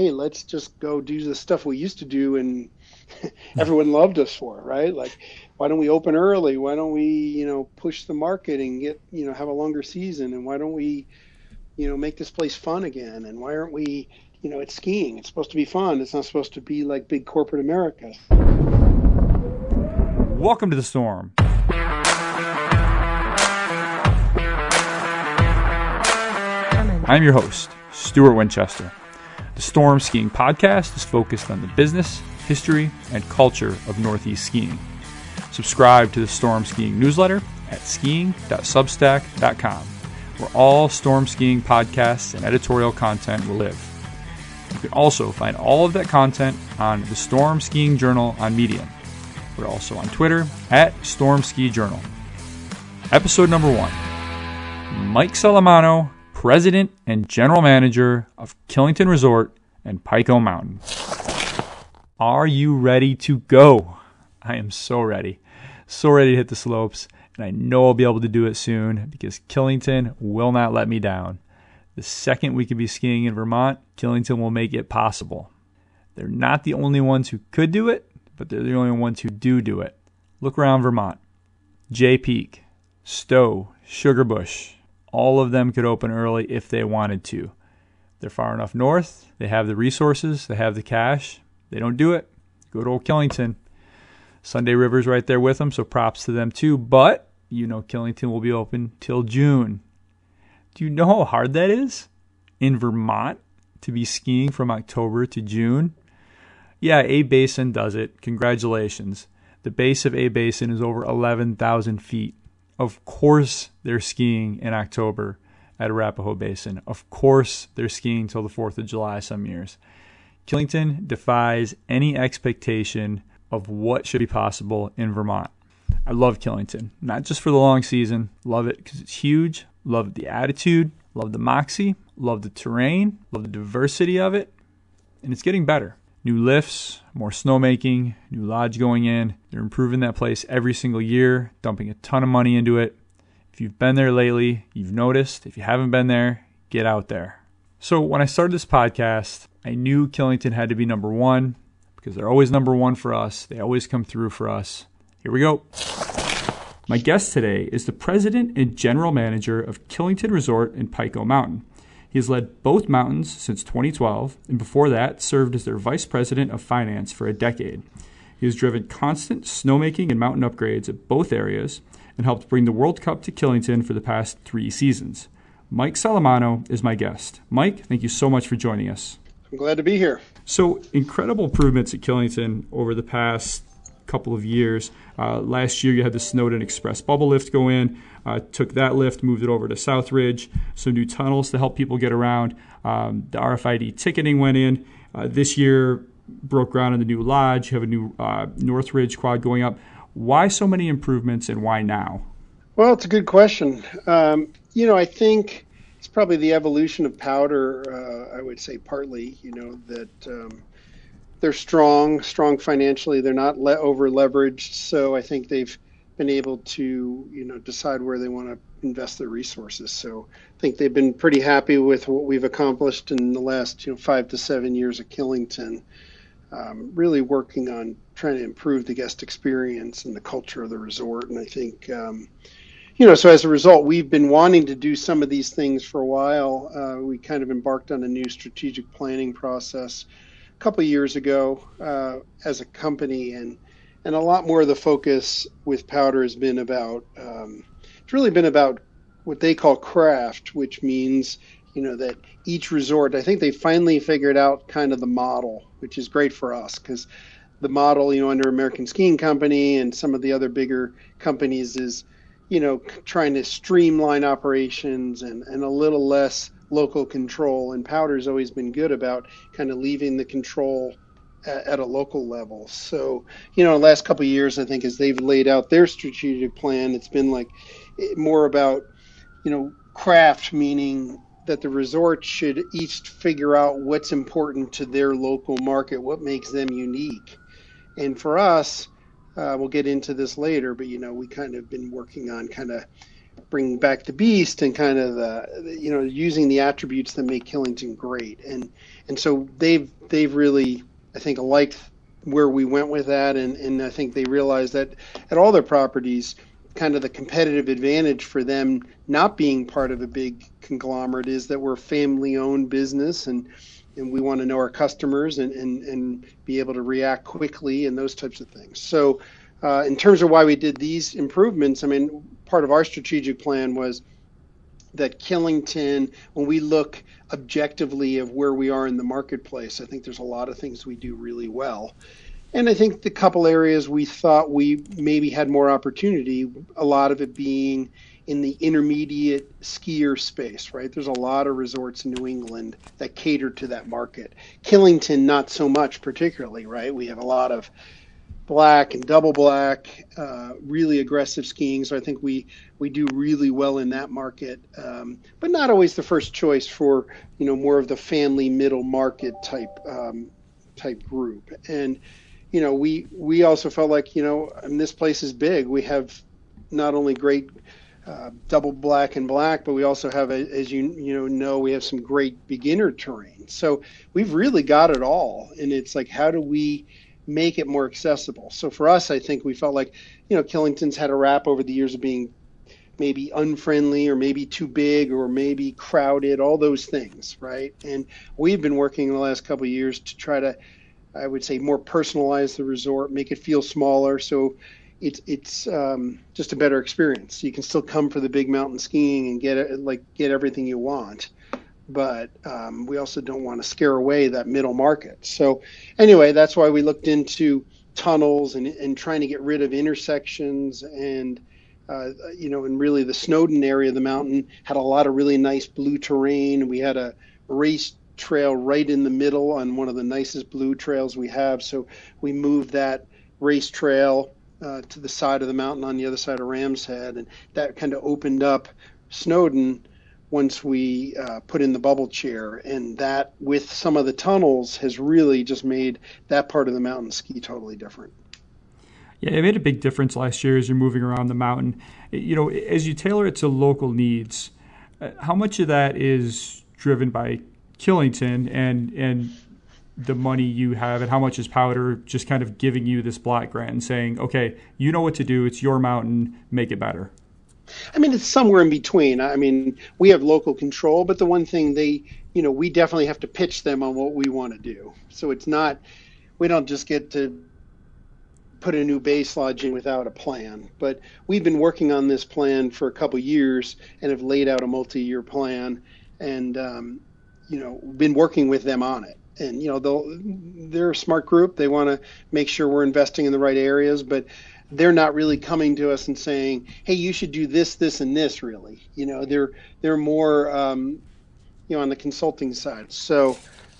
hey, let's just go do the stuff we used to do and everyone loved us for, right? Like, why don't we open early? Why don't we, you know, push the market and get, you know, have a longer season? And why don't we, you know, make this place fun again? And why aren't we, you know, it's skiing. It's supposed to be fun. It's not supposed to be like big corporate America. Welcome to The Storm. I'm your host, Stuart Winchester. The Storm Skiing Podcast is focused on the business, history, and culture of Northeast skiing. Subscribe to the Storm Skiing newsletter at skiing.substack.com, where all Storm Skiing podcasts and editorial content will live. You can also find all of that content on the Storm Skiing Journal on Medium. We're also on Twitter at Storm Ski Journal. Episode number 1, Mike Solimano, President and General Manager of Killington Resort and Pico Mountain. Are you ready to go? I am so ready. So ready to hit the slopes, and I know I'll be able to do it soon because Killington will not let me down. The second we could be skiing in Vermont, Killington will make it possible. They're not the only ones who could do it, but they're the only ones who do it. Look around Vermont. Jay Peak, Stowe, Sugarbush. All of them could open early if they wanted to. They're far enough north. They have the resources. They have the cash. They don't do it. Go to old Killington. Sunday River's right there with them, so props to them too. But, you know, Killington will be open till June. Do you know how hard that is in Vermont to be skiing from October to June? Yeah, A Basin does it. Congratulations. The base of A Basin is over 11,000 feet. Of course they're skiing in October at Arapahoe Basin. Of course they're skiing till the 4th of July some years. Killington defies any expectation of what should be possible in Vermont. I love Killington, not just for the long season. Love it because it's huge. Love the attitude. Love the moxie. Love the terrain. Love the diversity of it. And it's getting better. New lifts, more snowmaking, new lodge going in. They're improving that place every single year, dumping a ton of money into it. If you've been there lately, you've noticed. If you haven't been there, get out there. So when I started this podcast, I knew Killington had to be number one because they're always number one for us. They always come through for us. Here we go. My guest today is the president and general manager of Killington Resort in Pico Mountain. He has led both mountains since 2012, and before that served as their vice president of finance for a decade. He has driven constant snowmaking and mountain upgrades at both areas and helped bring the World Cup to Killington for the past 3 seasons. Mike Solimano is my guest. Mike, thank you so much for joining us. I'm glad to be here. So, incredible improvements at Killington over the past couple of years. Last year you had the Snowdon Express bubble lift go in, took that lift, moved it over to South Ridge, some new tunnels to help people get around. The RFID ticketing went in. This year broke ground in the new lodge. You have a new North Ridge quad going up. Why so many improvements and why now? Well, it's a good question. You know, I think it's probably the evolution of Powdr, I would say partly, you know, that they're strong financially. They're not over leveraged. So I think they've been able to, you know, decide where they want to invest their resources. So I think they've been pretty happy with what we've accomplished in the last, you know, 5 to 7 years at Killington, really working on trying to improve the guest experience and the culture of the resort. And I think, you know, so as a result, we've been wanting to do some of these things for a while. We kind of embarked on a new strategic planning process couple of years ago as a company, and a lot more of the focus with Powdr has been about it's really been about what they call craft, which means, you know, that each resort, I think they finally figured out kind of the model, which is great for us because the model, you know, under American Skiing Company and some of the other bigger companies is, you know, trying to streamline operations and a little less local control, and Powdr's always been good about kind of leaving the control at a local level. So, you know, the last couple of years, I think as they've laid out their strategic plan, it's been like more about, you know, craft, meaning that the resort should each figure out what's important to their local market, what makes them unique. And for us, we'll get into this later, but, you know, we kind of been working on kind of bringing back the beast and kind of the, you know, using the attributes that make Killington great. And so they've really, I think, liked where we went with that. And I think they realized that at all their properties, kind of the competitive advantage for them not being part of a big conglomerate is that we're a family owned business, and we want to know our customers and be able to react quickly and those types of things. So in terms of why we did these improvements, I mean, part of our strategic plan was that Killington, when we look objectively of where we are in the marketplace, I think there's a lot of things we do really well. And I think the couple areas we thought we maybe had more opportunity, a lot of it being in the intermediate skier space, right? There's a lot of resorts in New England that cater to that market. Killington, not so much particularly, right? We have a lot of black and double black, really aggressive skiing. So I think we do really well in that market, but not always the first choice for, you know, more of the family middle market type group. And, you know, we also felt like, you know, and this place is big. We have not only great double black and black, but we also have, as you know, we have some great beginner terrain. So we've really got it all. And it's like, how do we make it more accessible? So for us, I think we felt like, you know, Killington's had a rap over the years of being maybe unfriendly or maybe too big or maybe crowded, all those things, right? And we've been working in the last couple of years to try to, I would say, more personalize the resort, make it feel smaller. So it's just a better experience. You can still come for the big mountain skiing and get everything you want. But we also don't want to scare away that middle market. So anyway, that's why we looked into tunnels and trying to get rid of intersections. And, you know, and really the Snowdon area of the mountain had a lot of really nice blue terrain. We had a race trail right in the middle on one of the nicest blue trails we have. So we moved that race trail to the side of the mountain on the other side of Ram's Head. And that kind of opened up Snowdon once we put in the bubble chair, and that with some of the tunnels has really just made that part of the mountain ski totally different. Yeah, it made a big difference last year as you're moving around the mountain. You know, as you tailor it to local needs, how much of that is driven by Killington and the money you have, and how much is Powdr just kind of giving you this block grant and saying, okay, you know what to do, it's your mountain, make it better? I mean, it's somewhere in between. I mean, we have local control, but the one thing they, you know, we definitely have to pitch them on what we want to do. So it's not, we don't just get to put a new base lodge in without a plan. But we've been working on this plan for a couple of years and have laid out a multi-year plan and, you know, been working with them on it. And, you know, they're a smart group. They want to make sure we're investing in the right areas, but they're not really coming to us and saying, hey, you should do this, this, and this, really. You know, they're more, you know, on the consulting side. So,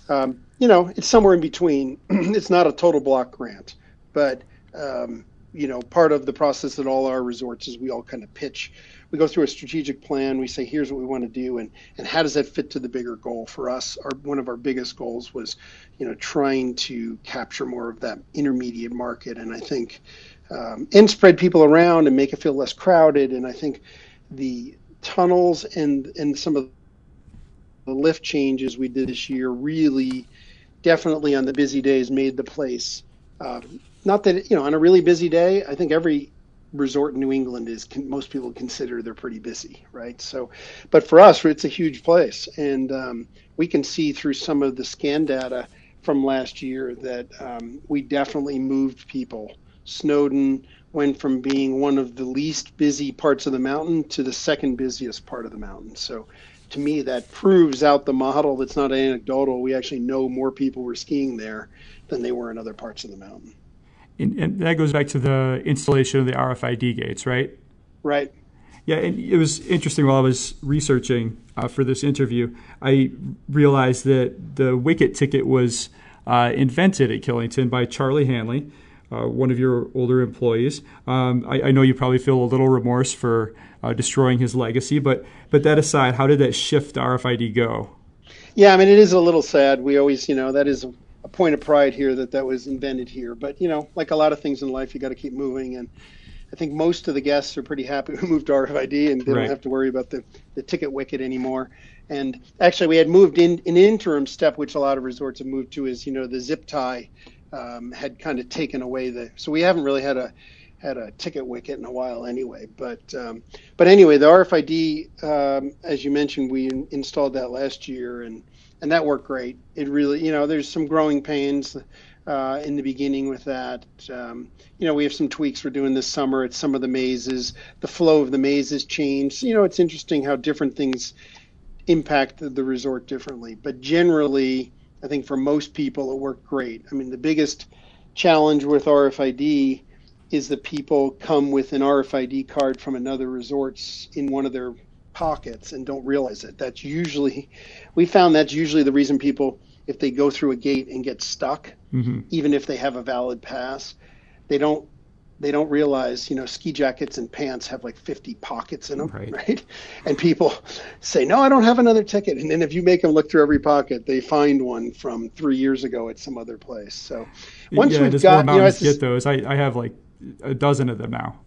you know, it's somewhere in between. It's not a total block grant, but, you know, part of the process at all our resorts is we all kind of pitch. We go through a strategic plan. We say, here's what we want to do, and how does that fit to the bigger goal for us? One of our biggest goals was, you know, trying to capture more of that intermediate market, and I think, and spread people around and make it feel less crowded. And I think the tunnels and some of the lift changes we did this year really definitely on the busy days made the place, not that, you know, on a really busy day, I think every resort in New England most people consider they're pretty busy, right? So, but for us, it's a huge place. And we can see through some of the scan data from last year that we definitely moved people. Snowdon went from being one of the least busy parts of the mountain to the second busiest part of the mountain. So to me, that proves out the model. That's not anecdotal. We actually know more people were skiing there than they were in other parts of the mountain. And that goes back to the installation of the RFID gates, right? Right. Yeah, and it was interesting while I was researching for this interview, I realized that the wicket ticket was invented at Killington by Charlie Hanley, one of your older employees. I know you probably feel a little remorse for destroying his legacy, but that aside, how did that shift to RFID go? Yeah, I mean, it is a little sad. We always, you know, that is a point of pride here that was invented here. But, you know, like a lot of things in life, you got to keep moving. And I think most of the guests are pretty happy who moved to RFID, and they don't have to worry about the ticket wicket anymore. And actually, we had moved in an interim step, which a lot of resorts have moved to, is, you know, the zip tie had kind of taken away the. So we haven't really had a ticket wicket in a while anyway. But anyway, the RFID, as you mentioned, we installed that last year, and that worked great. It really, you know, there's some growing pains in the beginning with that. You know, we have some tweaks we're doing this summer at some of the mazes. The flow of the mazes changed. You know, it's interesting how different things impact the resort differently. But generally, I think for most people, it worked great. I mean, the biggest challenge with RFID is that people come with an RFID card from another resort in one of their pockets and don't realize it. That's usually, we found that's usually the reason people, if they go through a gate and get stuck, mm-hmm. even if they have a valid pass, they don't realize, you know, ski jackets and pants have like 50 pockets in them, right? And people say, no, I don't have another ticket. And then if you make them look through every pocket, they find one from 3 years ago at some other place. So once we've got, you know, it's just, get those, I have like a dozen of them now.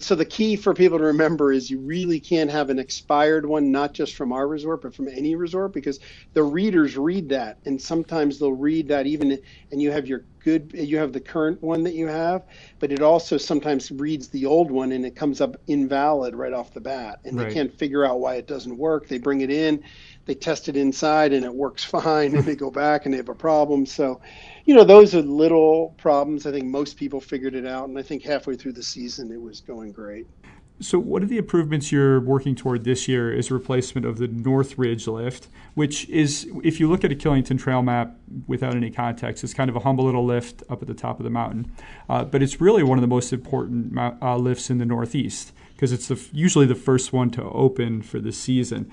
So the key for people to remember is you really can't have an expired one, not just from our resort, but from any resort, because the readers read that. And sometimes they'll read that even, and you have the current one that you have, but it also sometimes reads the old one and it comes up invalid right off the bat. And they can't figure out why it doesn't work. They bring it in, they test it inside and it works fine, and they go back and they have a problem. So, you know, those are little problems. I think most people figured it out, and I think halfway through the season it was going great. So what are the improvements you're working toward this year? Is replacement of the North Ridge lift, which is, if you look at a Killington trail map without any context, it's kind of a humble little lift up at the top of the mountain. But it's really one of the most important lifts in the Northeast, because it's usually the first one to open for the season.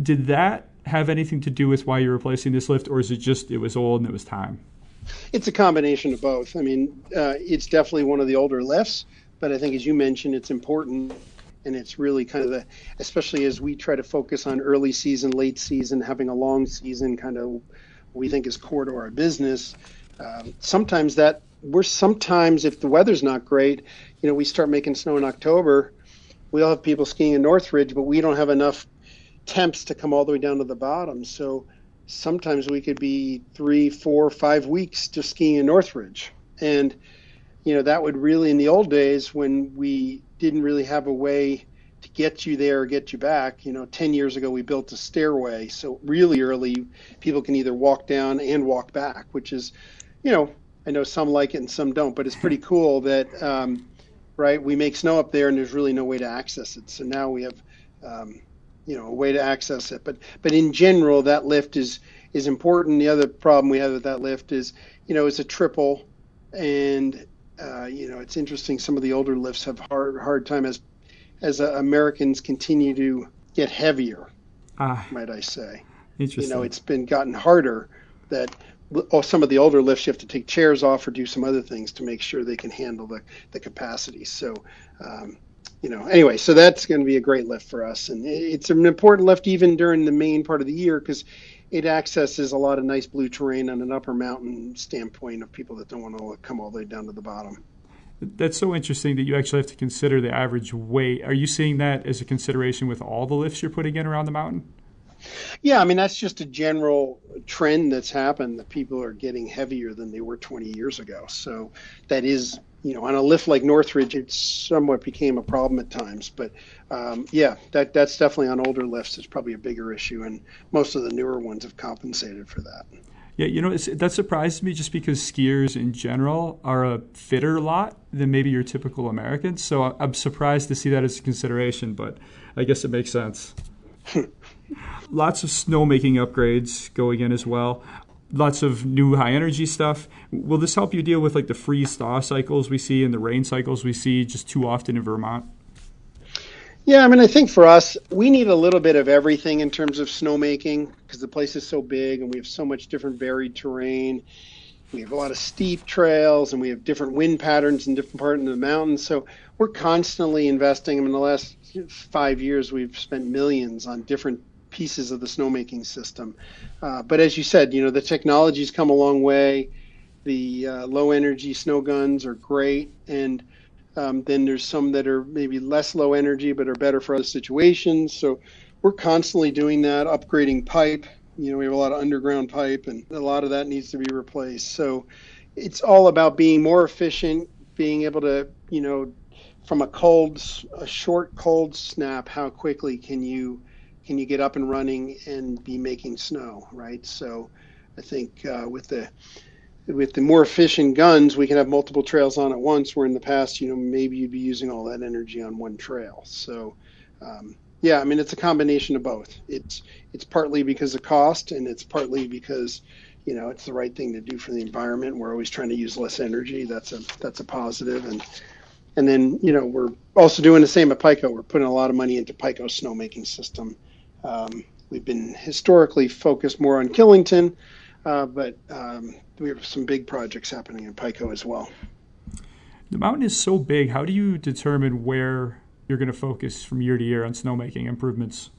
Did that have anything to do with why you're replacing this lift, or is it just it was old and it was time? It's a combination of both. I mean, it's definitely one of the older lifts. But I think, as you mentioned, it's important, and it's really kind of especially as we try to focus on early season, late season, having a long season kind of we think is core to our business. Sometimes if the weather's not great, you know, we start making snow in October, we'll have people skiing in North Ridge, but we don't have enough temps to come all the way down to the bottom. So sometimes we could be 3, 4, 5 weeks just skiing in North Ridge. And you know, that would really, in the old days when we didn't really have a way to get you there or get you back, you know, 10 years ago we built a stairway. So really early, people can either walk down and walk back, which is, you know, I know some like it and some don't, but it's pretty cool that, we make snow up there and there's really no way to access it. So now we have, a way to access it. But in general, that lift is important. The other problem we have with that lift is, you know, it's a triple, and it's interesting. Some of the older lifts have hard time as Americans continue to get heavier, might I say. Interesting. You know, it's been gotten harder that some of the older lifts you have to take chairs off or do some other things to make sure they can handle the capacity. So, so that's going to be a great lift for us. And it's an important lift even during the main part of the year, because it accesses a lot of nice blue terrain on an upper mountain standpoint of people that don't want to come all the way down to the bottom. That's so interesting that you actually have to consider the average weight. Are you seeing that as a consideration with all the lifts you're putting in around the mountain? Yeah, I mean, that's just a general trend that's happened, that people are getting heavier than they were 20 years ago. So that is, you know, on a lift like Northridge, it somewhat became a problem at times. But that's definitely on older lifts. It's probably a bigger issue, and most of the newer ones have compensated for that. Yeah, you know, that surprised me, just because skiers in general are a fitter lot than maybe your typical American. So I'm surprised to see that as a consideration, but I guess it makes sense. Lots of snowmaking upgrades going in as well. Lots of new high energy stuff. Will this help you deal with like the freeze thaw cycles we see and the rain cycles we see just too often in Vermont? Yeah, I mean, I think for us, we need a little bit of everything in terms of snowmaking, because the place is so big and we have so much different varied terrain. We have a lot of steep trails and we have different wind patterns in different parts of the mountains. So we're constantly investing. I mean, the last 5 years, we've spent millions on different pieces of the snowmaking system. But as you said, you know, the technology's come a long way. The low energy snow guns are great. And Then there's some that are maybe less low energy, but are better for other situations. So we're constantly doing that, upgrading pipe. You know, we have a lot of underground pipe, and a lot of that needs to be replaced. So it's all about being more efficient, being able to, you know, from a short cold snap, how quickly can you get up and running and be making snow, right? So I think with the more efficient guns, we can have multiple trails on at once, where in the past, you know, maybe you'd be using all that energy on one trail. So, yeah, I mean, it's a combination of both. It's partly because of cost, and it's partly because, you know, it's the right thing to do for the environment. We're always trying to use less energy. That's a positive. And then, you know, we're also doing the same at Pico. We're putting a lot of money into Pico's snowmaking system. We've been historically focused more on Killington, but we have some big projects happening in Pico as well. The mountain is so big. How do you determine where you're going to focus from year to year on snowmaking improvements?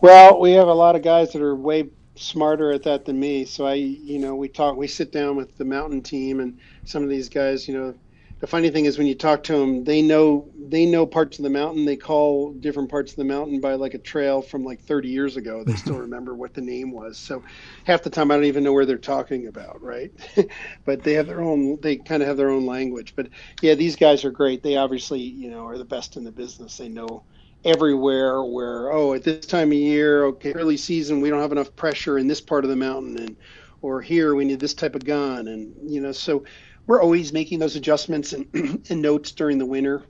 Well, we have a lot of guys that are way smarter at that than me. So we sit down with the mountain team, and some of these guys, you know, the funny thing is when you talk to them, they know parts of the mountain. They call different parts of the mountain by like a trail from like 30 years ago. They still remember what the name was. So half the time I don't even know where they're talking about, right? But they kind of have their own language. But yeah, these guys are great. They obviously, you know, are the best in the business. They know everywhere where, oh, at this time of year, okay, early season, we don't have enough pressure in this part of the mountain, and or here we need this type of gun, and you know, so we're always making those adjustments and notes during the winter,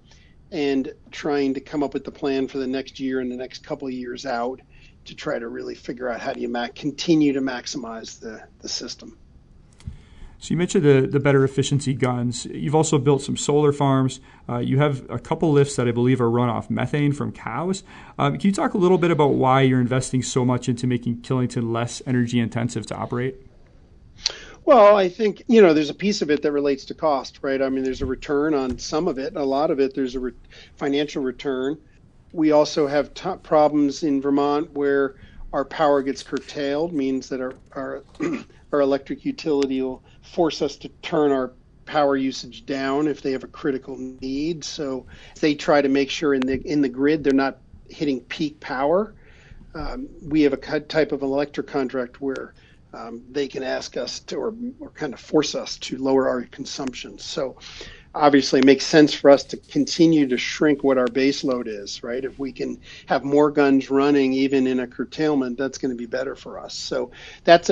and trying to come up with the plan for the next year and the next couple of years out to try to really figure out how do you continue to maximize the system. So you mentioned the better efficiency guns. You've also built some solar farms. You have a couple lifts that I believe are run off methane from cows. Can you talk a little bit about why you're investing so much into making Killington less energy intensive to operate? Well, I think, you know, there's a piece of it that relates to cost, right? I mean, there's a return on some of it. A lot of it, there's a financial return. We also have problems in Vermont where our power gets curtailed, means that our electric utility will force us to turn our power usage down if they have a critical need. So they try to make sure in the grid they're not hitting peak power. We have a type of electric contract where they can ask us to or kind of force us to lower our consumption. So obviously it makes sense for us to continue to shrink what our base load is, right? If we can have more guns running even in a curtailment, that's going to be better for us. So that's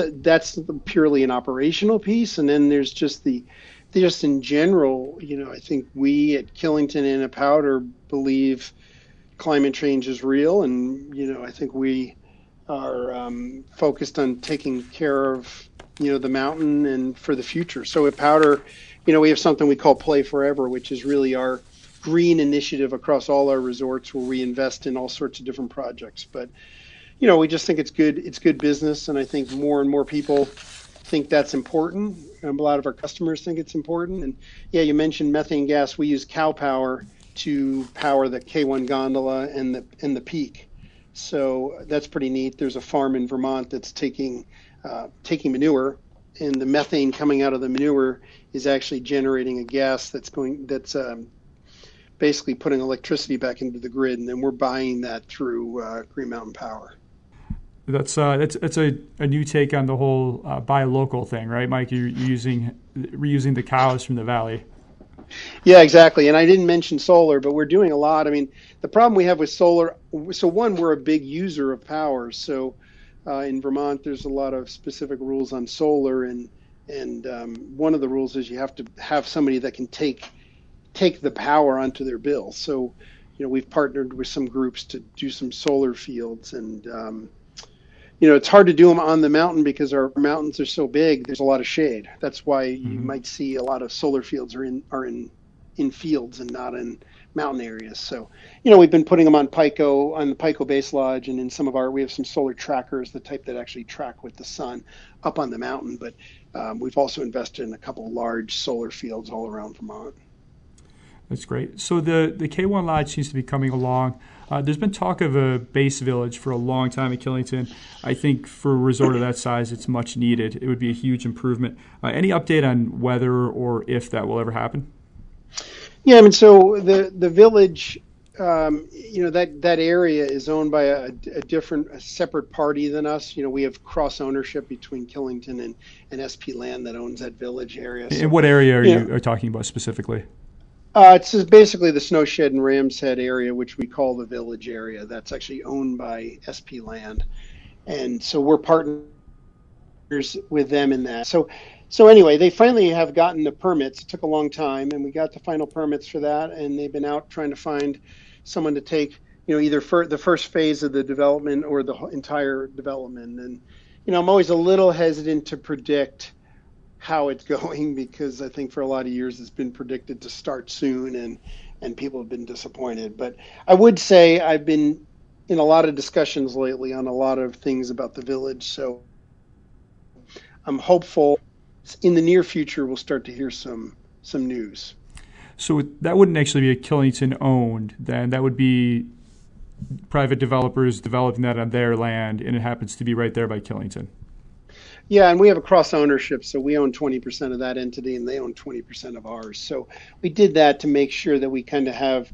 purely an operational piece. And then there's just in general, you know, I think we at Killington and at Powdr believe climate change is real. And, you know, I think we are focused on taking care of, you know, the mountain and for the future. So at Powdr, you know, we have something we call Play Forever, which is really our green initiative across all our resorts where we invest in all sorts of different projects. But, you know, we just think it's good business. And I think more and more people think that's important. And a lot of our customers think it's important. And yeah, you mentioned methane gas. We use cow power to power the K1 gondola and the Peak. So that's pretty neat. There's a farm in Vermont that's taking manure, and the methane coming out of the manure is actually generating a gas that's basically putting electricity back into the grid, and then we're buying that through Green Mountain Power. That's a new take on the whole buy local thing, right, Mike? You're reusing the cows from the valley. Yeah, exactly. And I didn't mention solar, but we're doing a lot. I mean, the problem we have with solar, so one, we're a big user of power. So in Vermont, there's a lot of specific rules on solar. And one of the rules is you have to have somebody that can take the power onto their bill. So, you know, we've partnered with some groups to do some solar fields. And, you know, it's hard to do them on the mountain because our mountains are so big. There's a lot of shade. That's why you might see a lot of solar fields are in fields and not in mountain areas. So, you know, we've been putting them on Pico, on the Pico Base Lodge, and in some of we have some solar trackers, the type that actually track with the sun up on the mountain. But we've also invested in a couple large solar fields all around Vermont. That's great. So the K1 Lodge seems to be coming along. There's been talk of a base village for a long time at Killington. I think for a resort of that size, it's much needed. It would be a huge improvement. Any update on whether or if that will ever happen? Yeah, I mean, so the village, you know, that area is owned by a separate party than us. You know, we have cross ownership between Killington and SP Land that owns that village area. So, and what area are you talking about specifically? It's basically the Snowshed and Ram's Head area, which we call the village area. That's actually owned by SP Land. And so we're partners with them in that. So anyway, they finally have gotten the permits. It took a long time, and we got the final permits for that. And they've been out trying to find someone to take, you know, either for the first phase of the development or the entire development. And, you know, I'm always a little hesitant to predict how it's going, because I think for a lot of years it's been predicted to start soon, and people have been disappointed. But I would say I've been in a lot of discussions lately on a lot of things about the village, so I'm hopeful in the near future we'll start to hear some news. So that wouldn't actually be a Killington owned, then that would be private developers developing that on their land, and it happens to be right there by Killington. Yeah, and we have a cross ownership, so we own 20% of that entity, and they own 20% of ours. So we did that to make sure that we kind of have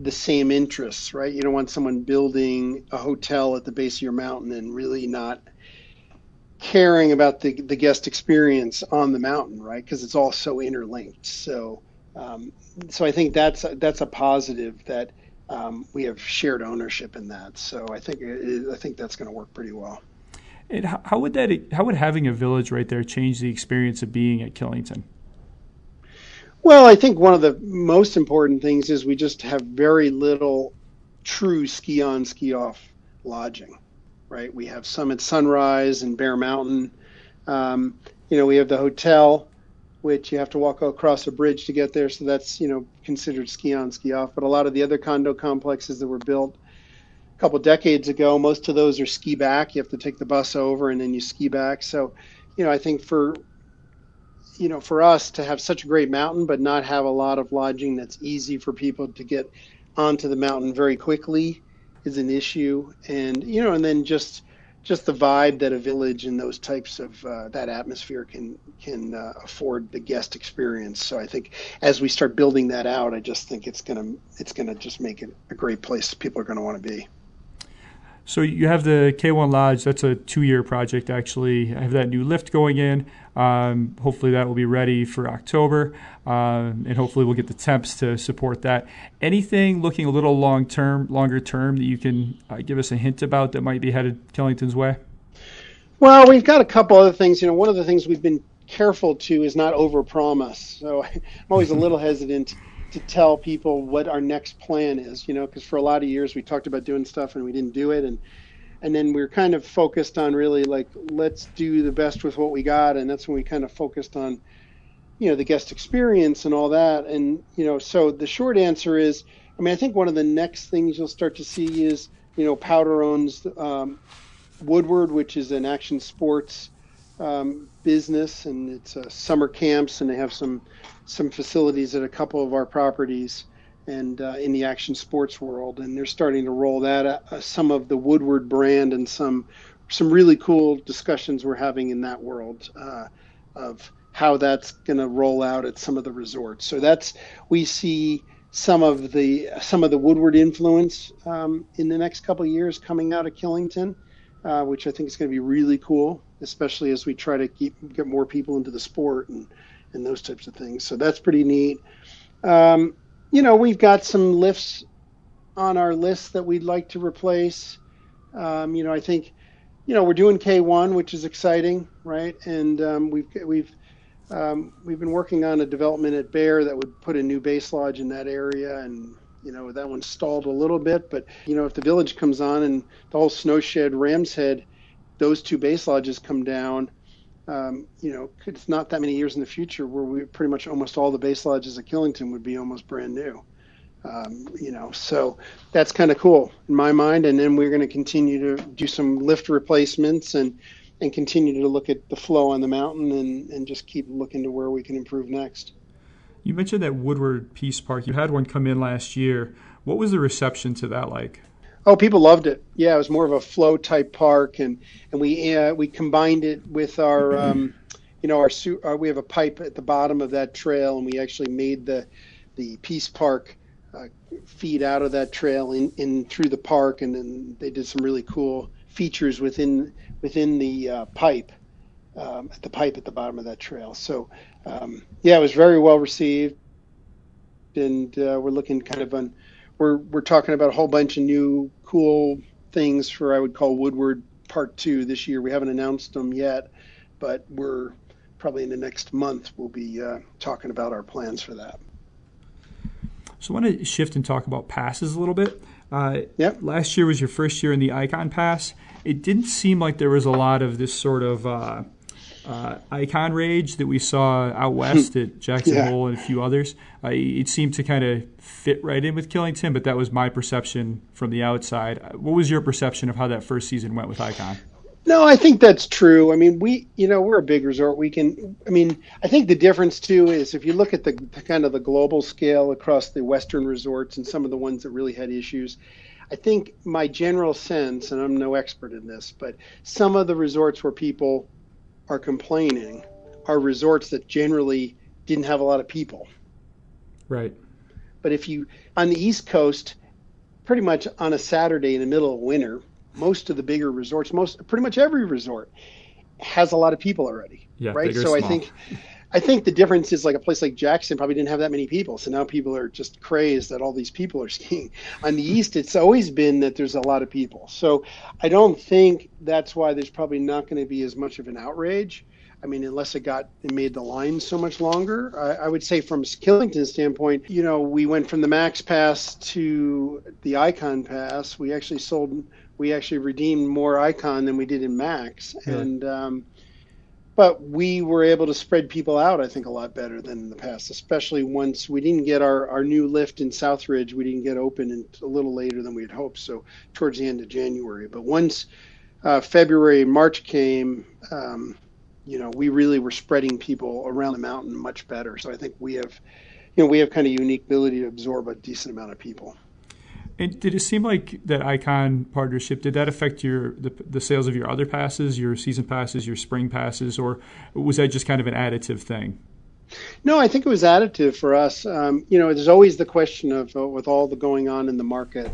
the same interests, right? You don't want someone building a hotel at the base of your mountain and really not caring about the guest experience on the mountain, right? Because it's all so interlinked. So, so I think that's a positive that we have shared ownership in that. So I think that's going to work pretty well. And how would having a village right there change the experience of being at Killington? Well, I think one of the most important things is we just have very little true ski on, ski off lodging, right? We have some at Sunrise and Bear Mountain. You know, we have the hotel, which you have to walk across a bridge to get there. So that's, you know, considered ski on, ski off. But a lot of the other condo complexes that were built couple decades ago, most of those are ski back. You have to take the bus over and then you ski back. So, you know, I think for us to have such a great mountain but not have a lot of lodging that's easy for people to get onto the mountain very quickly is an issue. And, you know, and then just the vibe that a village and those types of that atmosphere can afford the guest experience. So I think as we start building that out, I just think it's gonna just make it a great place people are gonna want to be. So you have the K1 Lodge. That's a 2-year project, actually. I have that new lift going in. Hopefully that will be ready for October, and hopefully we'll get the temps to support that. Anything looking a little longer term that you can give us a hint about that might be headed Killington's way? Well, we've got a couple other things. You know, one of the things we've been careful to is not overpromise. So I'm always a little hesitant to tell people what our next plan is, you know, because for a lot of years we talked about doing stuff and we didn't do it. And then we were kind of focused on really like, let's do the best with what we got. And that's when we kind of focused on, you know, the guest experience and all that. And, you know, so the short answer is, I mean, I think one of the next things you'll start to see is, you know, Powdr owns Woodward, which is an action sports business, and it's summer camps, and they have some facilities at a couple of our properties and in the action sports world, and they're starting to roll that some of the Woodward brand and some really cool discussions we're having in that world of how that's going to roll out at some of the resorts. So that's, we see some of the Woodward influence in the next couple of years coming out of Killington, which I think is going to be really cool, especially as we try to get more people into the sport and those types of things. So that's pretty neat. You know, we've got some lifts on our list that we'd like to replace. You know, I think, you know, we're doing K1, which is exciting, right? And we've been working on a development at Bear that would put a new base lodge in that area, and you know, that one stalled a little bit, but, you know, if the village comes on and the whole Snowshed, Ram's Head, those two base lodges come down, you know, it's not that many years in the future where we pretty much almost all the base lodges at Killington would be almost brand new. You know, so that's kind of cool in my mind. And then we're going to continue to do some lift replacements and continue to look at the flow on the mountain and just keep looking to where we can improve next. You mentioned that Woodward Peace Park. You had one come in last year. What was the reception to that like? Oh, people loved it. Yeah, it was more of a flow type park, and we combined it with our, we have a pipe at the bottom of that trail, and we actually made the the Peace Park feed out of that trail in through the park, and then they did some really cool features within the pipe, at the pipe at the bottom of that trail. So yeah, it was very well received, and we're looking kind of on. We're talking about a whole bunch of new cool things for I would call Woodward Part 2 this year. We haven't announced them yet, but we're probably in the next month we'll be talking about our plans for that. So I want to shift and talk about passes a little bit. Yep. Last year was your first year in the Icon Pass. It didn't seem like there was a lot of this sort of icon rage that we saw out west at Jackson Hole and a few others. It seemed to kind of fit right in with Killington, but that was my perception from the outside. What was your perception of how that first season went with Icon? No, I think that's true. I mean, we're a big resort. I think the difference too is if you look at the kind of the global scale across the Western resorts and some of the ones that really had issues, I think my general sense, and I'm no expert in this, but some of the resorts where people are complaining are resorts that generally didn't have a lot of people. Right. But if you, on the East Coast, pretty much on a Saturday in the middle of winter, most of the bigger resorts, pretty much every resort has a lot of people already. Yeah, right. So I think the difference is like a place like Jackson probably didn't have that many people. So now people are just crazed that all these people are skiing. On the East, it's always been that there's a lot of people. So I don't think that's why there's probably not going to be as much of an outrage. I mean, unless it made the line so much longer. I would say from Killington's standpoint, you know, we went from the Max Pass to the Icon Pass. We actually redeemed more Icon than we did in Max. Yeah. And, but we were able to spread people out, I think, a lot better than in the past, especially once we didn't get our new lift in South Ridge. We didn't get open a little later than we had hoped, so towards the end of January. But once February and March came, you know, we really were spreading people around the mountain much better. So I think we have kind of unique ability to absorb a decent amount of people. And did it seem like that Icon partnership, did that affect the sales of your other passes, your season passes, your spring passes, or was that just kind of an additive thing? No, I think it was additive for us. You know, there's always the question of, with all the going on in the market,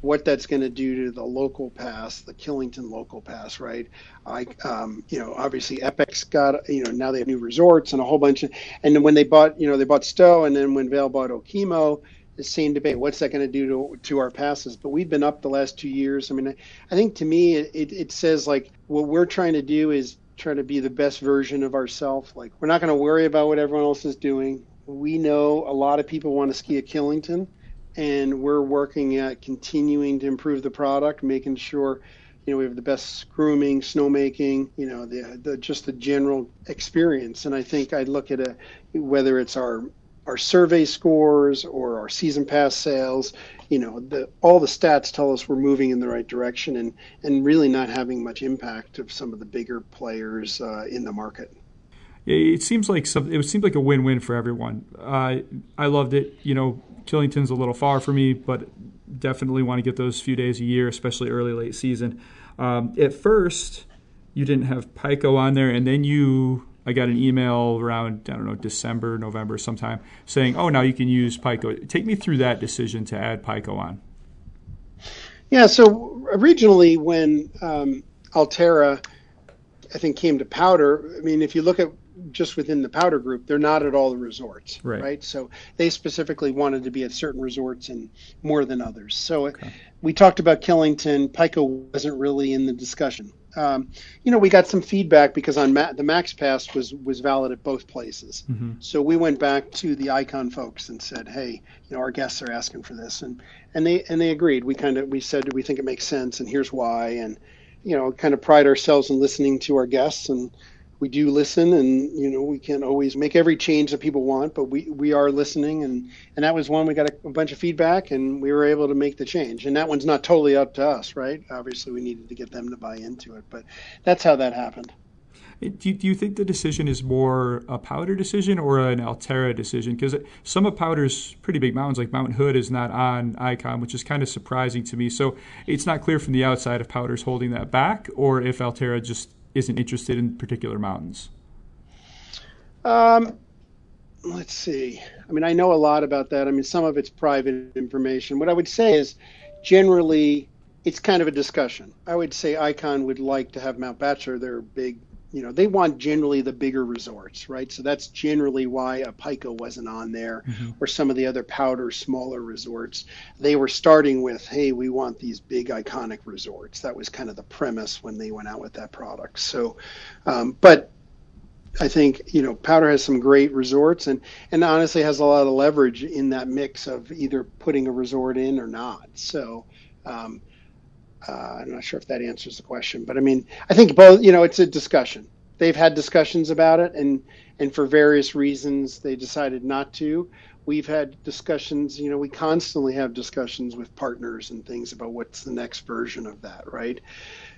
what that's going to do to the local pass, the Killington local pass, right? You know, obviously Epic's got, you know, now they have new resorts and a whole bunch of, and then when they bought Stowe, and then when Vail bought Okemo, the same debate, what's that going to do to our passes? But we've been up the last 2 years. I mean, I think to me, it says like what we're trying to do is try to be the best version of ourselves. Like, we're not going to worry about what everyone else is doing. We know a lot of people want to ski at Killington, and we're working at continuing to improve the product, making sure, you know, we have the best grooming, snowmaking, you know, the just the general experience. And I think I'd look at whether it's our survey scores or our season pass sales, you know, all the stats tell us we're moving in the right direction and really not having much impact of some of the bigger players in the market. It seems like a win-win for everyone. I loved it. You know, Killington's a little far for me, but definitely want to get those few days a year, especially early, late season. At first, you didn't have Pico on there, and then I got an email around, I don't know, December, November sometime, saying, oh, now you can use Pico. Take me through that decision to add Pico on. Yeah, so originally when Alterra, I think, came to Powdr, I mean, if you look at just within the Powdr group, they're not at all the resorts, right? So they specifically wanted to be at certain resorts and more than others. So we talked about Killington. Pico wasn't really in the discussion. You know, we got some feedback because on the Max Pass was valid at both places. Mm-hmm. So we went back to the Icon folks and said, hey, you know, our guests are asking for this, and they agreed. We said we think it makes sense, and here's why, and you know, kind of pride ourselves in listening to our guests, and we do listen, and you know, we can't always make every change that people want, but we are listening, and that was one. We got a bunch of feedback, and we were able to make the change, and that one's not totally up to us, right? Obviously we needed to get them to buy into it, but that's how that happened. Do you think the decision is more a Powdr decision or an Alterra decision? Because some of Powdr's pretty big mountains, like Mount Hood, is not on Icon, which is kind of surprising to me. So it's not clear from the outside if Powdr's holding that back or if Alterra just isn't interested in particular mountains. let's see. I mean, I know a lot about that. I mean, some of it's private information. What I would say is generally it's kind of a discussion. I would say Icon would like to have Mount Bachelor. They're big, you know, they want generally the bigger resorts, right? So that's generally why a Pico wasn't on there, or some of the other Powdr smaller resorts. They were starting with, hey, we want these big iconic resorts. That was kind of the premise when they went out with that product. So, but I think, you know, Powdr has some great resorts, and honestly has a lot of leverage in that mix of either putting a resort in or not. So, I'm not sure if that answers the question, but I mean, I think both, you know, it's a discussion. They've had discussions about it, and for various reasons, they decided not to. We've had discussions, you know, we constantly have discussions with partners and things about what's the next version of that, right?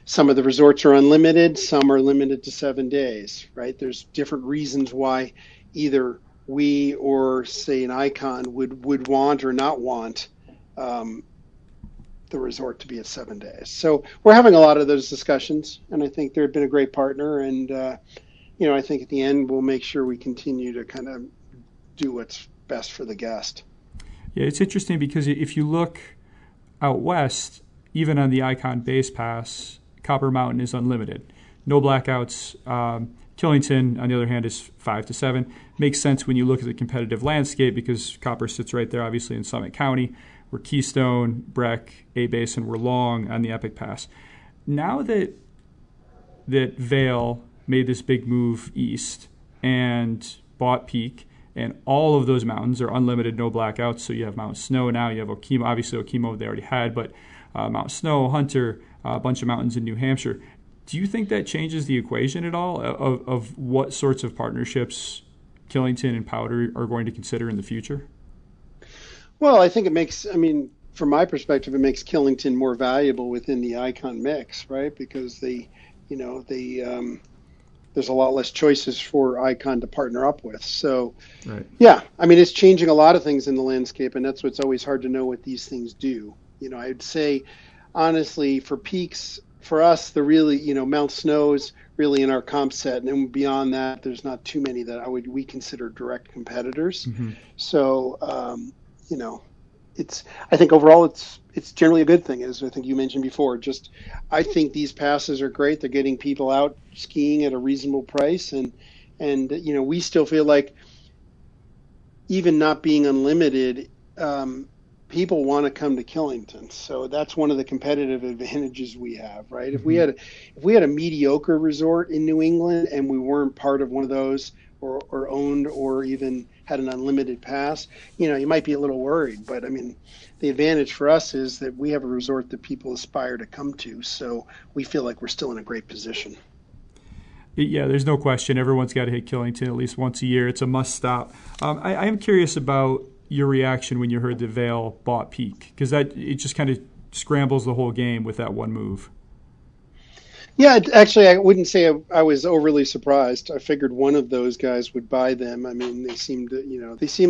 Some of the resorts are unlimited, some are limited to 7 days, right? There's different reasons why either we or, say, an Icon would want or not want the resort to be at 7 days. So we're having a lot of those discussions, and I think they've been a great partner. And, you know, I think at the end, we'll make sure we continue to kind of do what's best for the guest. Yeah, it's interesting because if you look out west, even on the Icon Base Pass, Copper Mountain is unlimited. No blackouts. Killington, on the other hand, is 5 to 7. Makes sense when you look at the competitive landscape because Copper sits right there, obviously, in Summit County. We're Keystone, Breck, A-Basin. We're long on the Epic Pass. Now that Vail made this big move east and bought Peak, and all of those mountains are unlimited, no blackouts. So you have Mount Snow now. You have Okemo. Obviously, Okemo they already had, but Mount Snow, Hunter, a bunch of mountains in New Hampshire. Do you think that changes the equation at all of what sorts of partnerships Killington and Powdr are going to consider in the future? Well, I think it makes, I mean, from my perspective, it makes Killington more valuable within the Icon mix, right? Because they, you know, they, there's a lot less choices for Icon to partner up with. So, right. Yeah, I mean, it's changing a lot of things in the landscape, and that's what's always hard to know what these things do. You know, I'd say, honestly, for Peaks, for us, the really, you know, Mount Snow's really in our comp set. And then beyond that, there's not too many that we consider direct competitors. Mm-hmm. So, you know, it's, I think overall it's generally a good thing. As I think you mentioned before, just, I think these passes are great. They're getting people out skiing at a reasonable price. And, you know, we still feel like even not being unlimited, people want to come to Killington. So that's one of the competitive advantages we have, right? Mm-hmm. If we had a mediocre resort in New England and we weren't part of one of those or owned or even had an unlimited pass, you know, you might be a little worried. But I mean, the advantage for us is that we have a resort that people aspire to come to. So we feel like we're still in a great position. Yeah, there's no question. Everyone's got to hit Killington at least once a year. It's a must stop. I am curious about your reaction when you heard that Vail bought Peak, because that it just kind of scrambles the whole game with that one move. Yeah, actually, I wouldn't say I was overly surprised. I figured one of those guys would buy them. I mean, they seem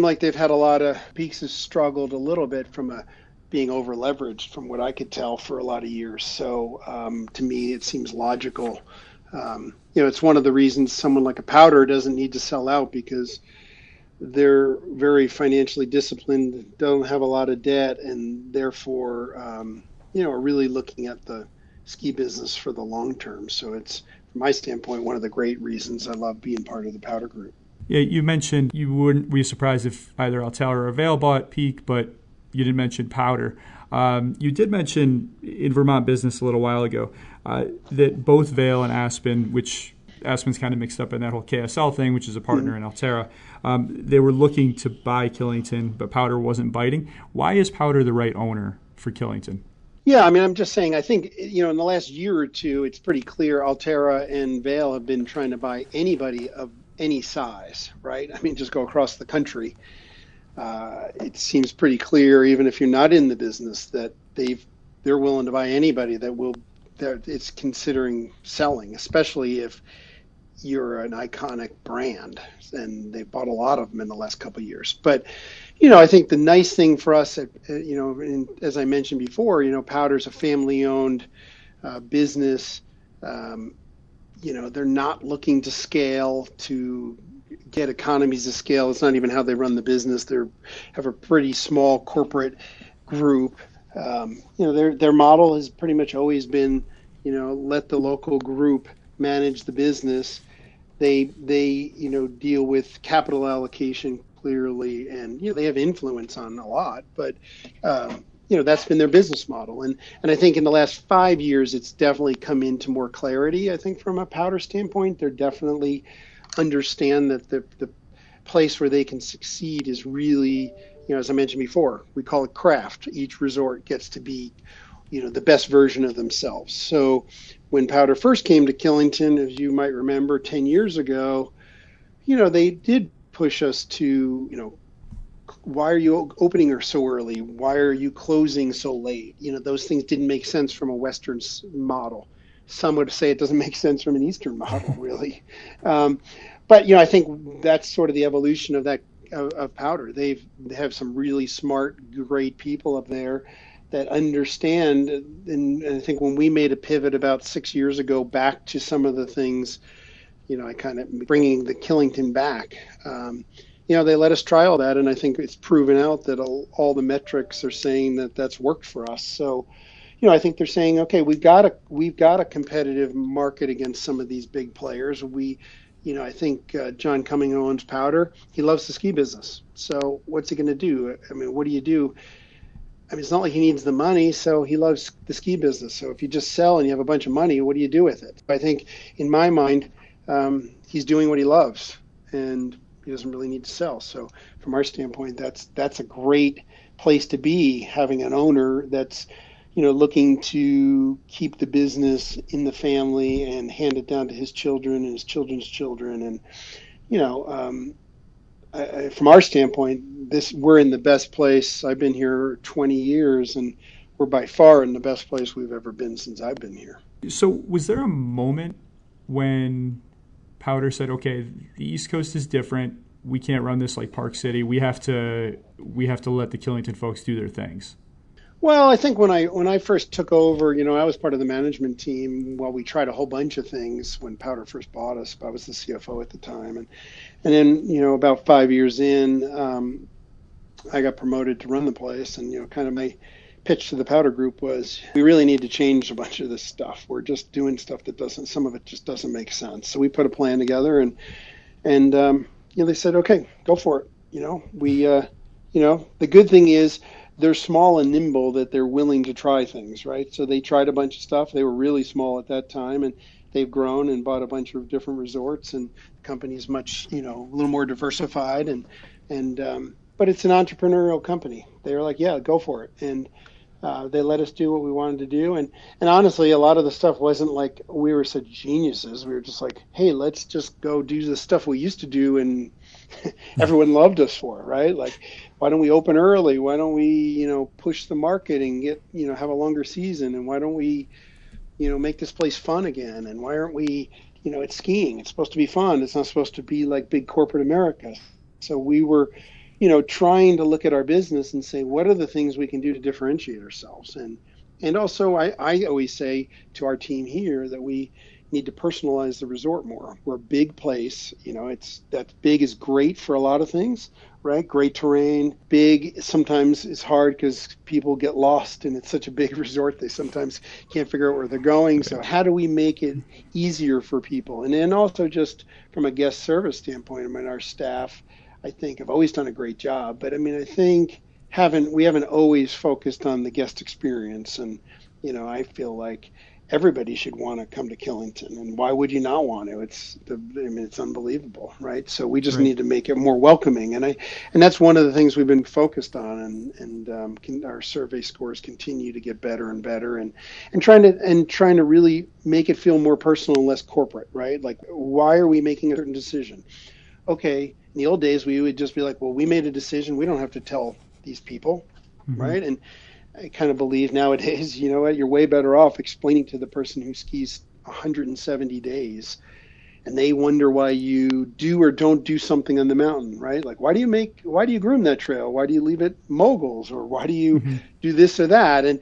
like they've had a lot of, Peaks has struggled a little bit from being over leveraged, from what I could tell, for a lot of years. So to me, it seems logical. You know, it's one of the reasons someone like a Powdr doesn't need to sell out, because they're very financially disciplined, don't have a lot of debt, and therefore, you know, are really looking at the ski business for the long term. So it's, from my standpoint, one of the great reasons I love being part of the Powdr group. Yeah, you mentioned you wouldn't be surprised if either Alterra or Vail bought Peak, but you didn't mention Powdr. You did mention in Vermont Business a little while ago that both Vail and Aspen, which Aspen's kind of mixed up in that whole KSL thing, which is a partner in Alterra. They were looking to buy Killington, but Powdr wasn't biting. Why is Powdr the right owner for Killington? Yeah, I mean, I'm just saying, I think, you know, in the last year or two, it's pretty clear Alterra and Vail have been trying to buy anybody of any size, right? I mean, just go across the country. It seems pretty clear, even if you're not in the business, that they're willing to buy anybody that it's considering selling, especially if you're an iconic brand, and they bought a lot of them in the last couple of years. But, you know, I think the nice thing for us, you know, as I mentioned before, you know, Powdr's a family-owned business. You know, they're not looking to scale to get economies of scale. It's not even how they run the business. They have a pretty small corporate group. You know, their model has pretty much always been, you know, let the local group manage the business. They you know, deal with capital allocation clearly, and you know, they have influence on a lot, but you know, that's been their business model. And I think in the last 5 years, it's definitely come into more clarity. I think from a Powdr standpoint, they're definitely understand that the place where they can succeed is really, you know, as I mentioned before, we call it craft. Each resort gets to be, you know, the best version of themselves. So when Powdr first came to Killington, as you might remember, 10 years ago, you know, they did push us to, you know, why are you opening so early? Why are you closing so late? You know, those things didn't make sense from a Western model. Some would say it doesn't make sense from an Eastern model, really. But, you know, I think that's sort of the evolution of that of Powdr. They have some really smart, great people up there that understand. And I think when we made a pivot about 6 years ago back to some of the things, you know, I kind of bringing the Killington back, you know, they let us try all that. And I think it's proven out that all the metrics are saying that that's worked for us. So, you know, I think they're saying, okay, we've got a competitive market against some of these big players. We, you know, I think John Cumming, who owns Powdr, he loves the ski business. So what's he going to do? I mean, what do you do? I mean, it's not like he needs the money, so he loves the ski business. So if you just sell and you have a bunch of money, what do you do with it? I think, in my mind, he's doing what he loves, and he doesn't really need to sell. So from our standpoint, that's a great place to be, having an owner that's, you know, looking to keep the business in the family and hand it down to his children and his children's children. And, you know, from our standpoint, we're in the best place. I've been here 20 years, and we're by far in the best place we've ever been since I've been here. So was there a moment when Powdr said, okay, the East Coast is different. We can't run this like Park City. We have to let the Killington folks do their things? Well, I think when I first took over, you know, I was part of the management team while we tried a whole bunch of things when Powdr first bought us. I was the CFO at the time. And then, you know, about 5 years in, I got promoted to run the place. And, you know, kind of my pitch to the Powdr group was, we really need to change a bunch of this stuff. We're just doing stuff that some of it just doesn't make sense. So we put a plan together, and you know, they said, okay, go for it. You know, you know, the good thing is, they're small and nimble, that they're willing to try things, right? So they tried a bunch of stuff. They were really small at that time, and they've grown and bought a bunch of different resorts, and the company's much, you know, a little more diversified, and but it's an entrepreneurial company. They were like, yeah, go for it. And they let us do what we wanted to do. And honestly, a lot of the stuff wasn't like we were such geniuses. We were just like, hey, let's just go do the stuff we used to do, and everyone loved us for it, right? Like, why don't we open early? Why don't we, you know, push the market and get, you know, have a longer season? And why don't we, you know, make this place fun again? And why aren't we, you know, it's skiing. It's supposed to be fun. It's not supposed to be like big corporate America. So we were, you know, trying to look at our business and say, what are the things we can do to differentiate ourselves? And also, I always say to our team here that we need to personalize the resort more. We're a big place, you know, big is great for a lot of things, right? Great terrain, big sometimes is hard because people get lost, and it's such a big resort they sometimes can't figure out where they're going. So how do we make it easier for people? And then also just from a guest service standpoint, I mean, our staff, I think, have always done a great job, but I mean, I think we haven't always focused on the guest experience. And, you know, I feel like everybody should want to come to Killington, and why would you not want to? It's unbelievable, right? So we just need to make it more welcoming, and that's one of the things we've been focused on, and our survey scores continue to get better and better, and trying to really make it feel more personal and less corporate, right? Like, why are we making a certain decision? Okay, in the old days we would just be like, well, we made a decision, we don't have to tell these people, mm-hmm. right? And I kind of believe nowadays, you know what, you're way better off explaining to the person who skis 170 days and they wonder why you do or don't do something on the mountain, right? Like, why do you groom that trail? Why do you leave it moguls? Or why do you do this or that? And,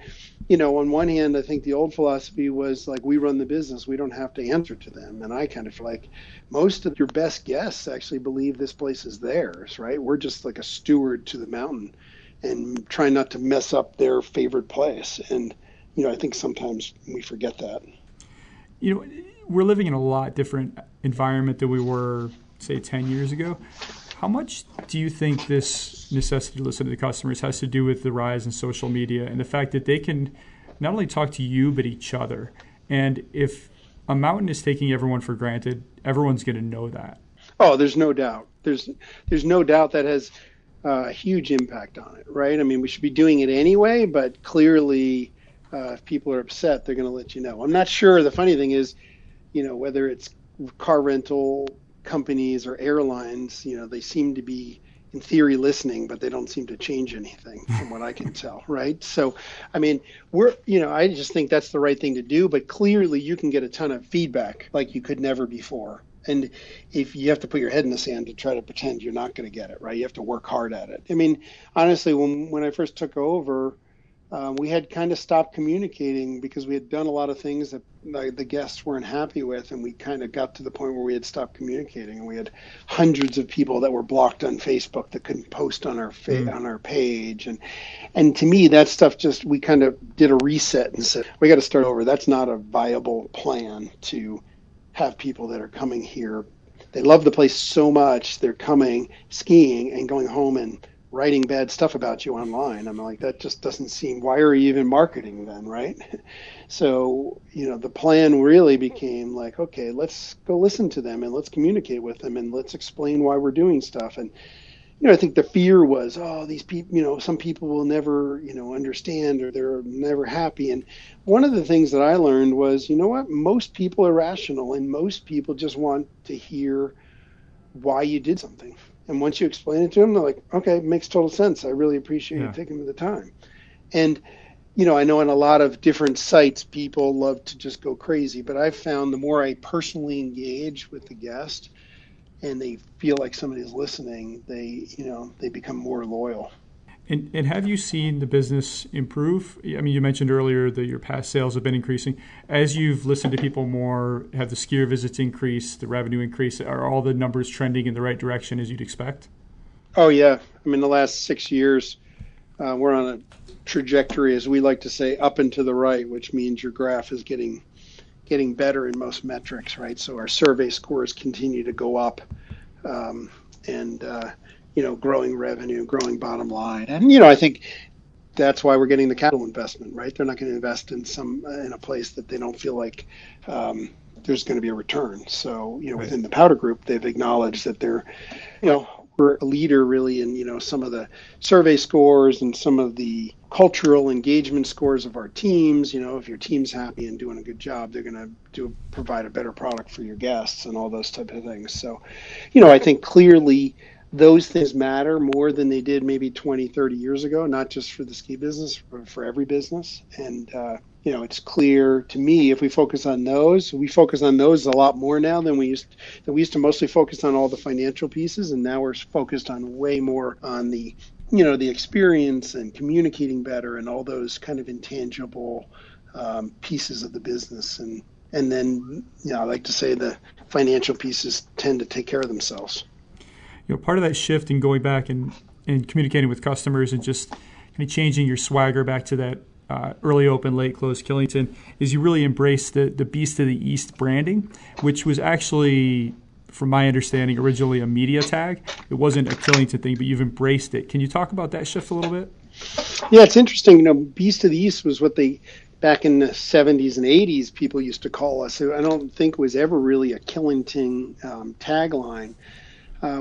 you know, on one hand, I think the old philosophy was like, we run the business. We don't have to answer to them. And I kind of feel like most of your best guests actually believe this place is theirs, right? We're just like a steward to the mountain and try not to mess up their favorite place. And, you know, I think sometimes we forget that. You know, we're living in a lot different environment than we were, say, 10 years ago. How much do you think this necessity to listen to the customers has to do with the rise in social media and the fact that they can not only talk to you, but each other? And if a mountain is taking everyone for granted, everyone's going to know that. Oh, there's no doubt. There's no doubt that has a huge impact on it, right? I mean, we should be doing it anyway, but clearly if people are upset, they're going to let you know. I'm not sure. The funny thing is, you know, whether it's car rental companies or airlines, you know, they seem to be in theory listening, but they don't seem to change anything from what I can tell, right? So, I mean, we're, you know, I just think that's the right thing to do, but clearly you can get a ton of feedback like you could never before. And if you have to put your head in the sand to try to pretend you're not going to get it, right? You have to work hard at it. I mean, honestly, when I first took over, we had kind of stopped communicating because we had done a lot of things that the guests weren't happy with, and we kind of got to the point where we had stopped communicating, and we had hundreds of people that were blocked on Facebook that couldn't post on our on our page, and to me that stuff just, we kind of did a reset and said, we got to start over. That's not a viable plan to have people that are coming here. They love the place so much they're coming skiing and going home and writing bad stuff about you online. I'm like, that just doesn't seem, why are you even marketing then, right? So, you know, the plan really became like, okay, let's go listen to them and let's communicate with them and let's explain why we're doing stuff. And, you know, I think the fear was, oh, these people, you know, some people will never, you know, understand, or they're never happy. And one of the things that I learned was, you know what, most people are rational and most people just want to hear why you did something. And once you explain it to them, they're like, okay, it makes total sense. I really appreciate you taking the time. And, you know, I know on a lot of different sites, people love to just go crazy. But I've found the more I personally engage with the guest and they feel like somebody's listening, they, you know, they become more loyal. And have you seen the business improve? I mean, you mentioned earlier that your pass sales have been increasing. As you've listened to people more, have the skier visits increased, the revenue increased? Are all the numbers trending in the right direction as you'd expect? Oh, yeah. I mean, the last 6 years, we're on a trajectory, as we like to say, up and to the right, which means your graph is getting better in most metrics, right? So our survey scores continue to go up, you know, growing revenue, growing bottom line. And, you know, I think that's why we're getting the capital investment, right? They're not going to invest in a place that they don't feel like there's going to be a return. So, you know, within the Powdr Group, they've acknowledged that they're, you know, we're a leader really in, you know, some of the survey scores and some of the cultural engagement scores of our teams. You know, if your team's happy and doing a good job, they're going to provide a better product for your guests and all those type of things. So, you know, I think clearly those things matter more than they did maybe 20, 30 years ago, not just for the ski business, but for every business. And, you know, it's clear to me, if we focus on those, a lot more now than we used to mostly focus on all the financial pieces. And now we're focused on way more on the, you know, the experience and communicating better and all those kind of intangible pieces of the business. And then, you know, I like to say the financial pieces tend to take care of themselves. You know, part of that shift in going back and communicating with customers and just kind of changing your swagger back to that early open, late close Killington is you really embrace the Beast of the East branding, which was actually, from my understanding, originally a media tag. It wasn't a Killington thing, but you've embraced it. Can you talk about that shift a little bit? Yeah, it's interesting. You know, Beast of the East was what they, back in the 70s and 80s, people used to call us. I don't think it was ever really a Killington tagline.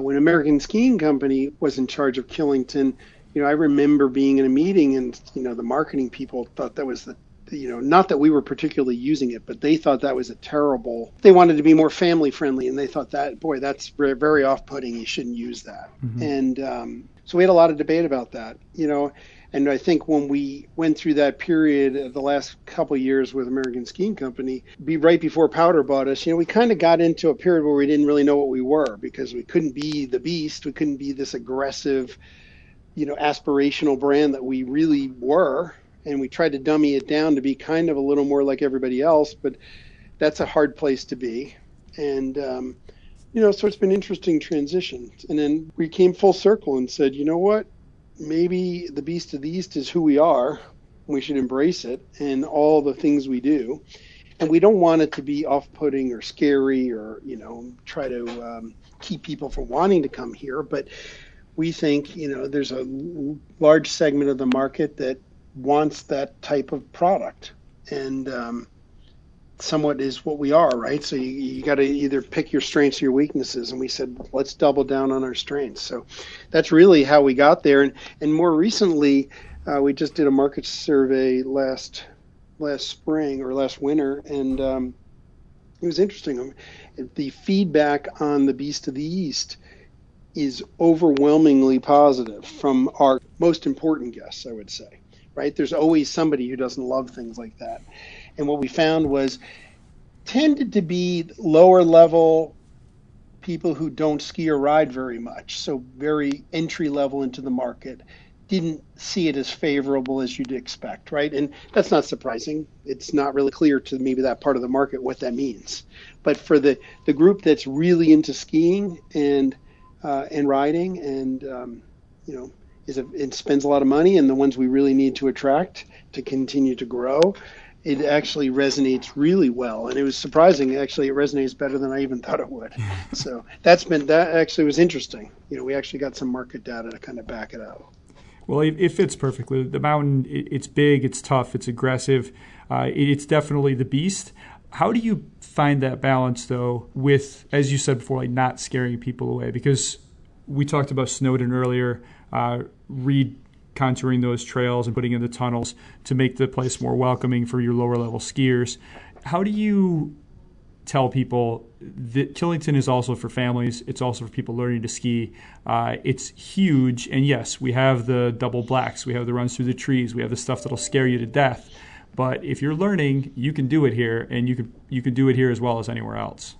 When American Skiing Company was in charge of Killington, you know, I remember being in a meeting and, you know, the marketing people thought that was you know, not that we were particularly using it, but they thought that was they wanted to be more family friendly. And they thought that, boy, that's very off-putting. You shouldn't use that. Mm-hmm. And so we had a lot of debate about that. You know, And I think when we went through that period of the last couple of years with American Skiing Company, right before Powdr bought us, we kind of got into a period where we didn't really know what we were, because we couldn't be the Beast. We couldn't be this aggressive, aspirational brand that we really were. And we tried to dummy it down to be kind of a little more like everybody else, but that's a hard place to be. And, so it's been interesting transition. And then we came full circle and said, you know what? Maybe the Beast of the East is who we are. We should embrace it and all the things we do. And we don't want it to be off-putting or scary or, try to keep people from wanting to come here. But we think, there's a large segment of the market that wants that type of product. And somewhat is what we are, right? So you got to either pick your strengths or your weaknesses. And we said, let's double down on our strengths. So that's really how we got there. And more recently, we just did a market survey last spring or last winter. And it was interesting. The feedback on the Beast of the East is overwhelmingly positive from our most important guests, I would say, right? There's always somebody who doesn't love things like that. And what we found was tended to be lower level people who don't ski or ride very much. So very entry level into the market, didn't see it as favorable as you'd expect, right? And that's not surprising. It's not really clear to maybe that part of the market what that means. But for the group that's really into skiing and riding and, it spends a lot of money, and the ones we really need to attract to continue to grow, it actually resonates really well. And it was surprising, actually, it resonates better than I even thought it would. So that actually was interesting. We actually got some market data to kind of back it up. Well, it fits perfectly. The mountain, it's big, it's tough, it's aggressive. It's definitely the Beast. How do you find that balance, though, with, as you said before, like not scaring people away? Because we talked about Snowdon earlier, contouring those trails and putting in the tunnels to make the place more welcoming for your lower level skiers. How do you tell people that Killington is also for families? It's also for people learning to ski. It's huge. And yes, we have the double blacks. We have the runs through the trees. We have the stuff that'll scare you to death. But if you're learning, you can do it here, and you can do it here as well as anywhere else.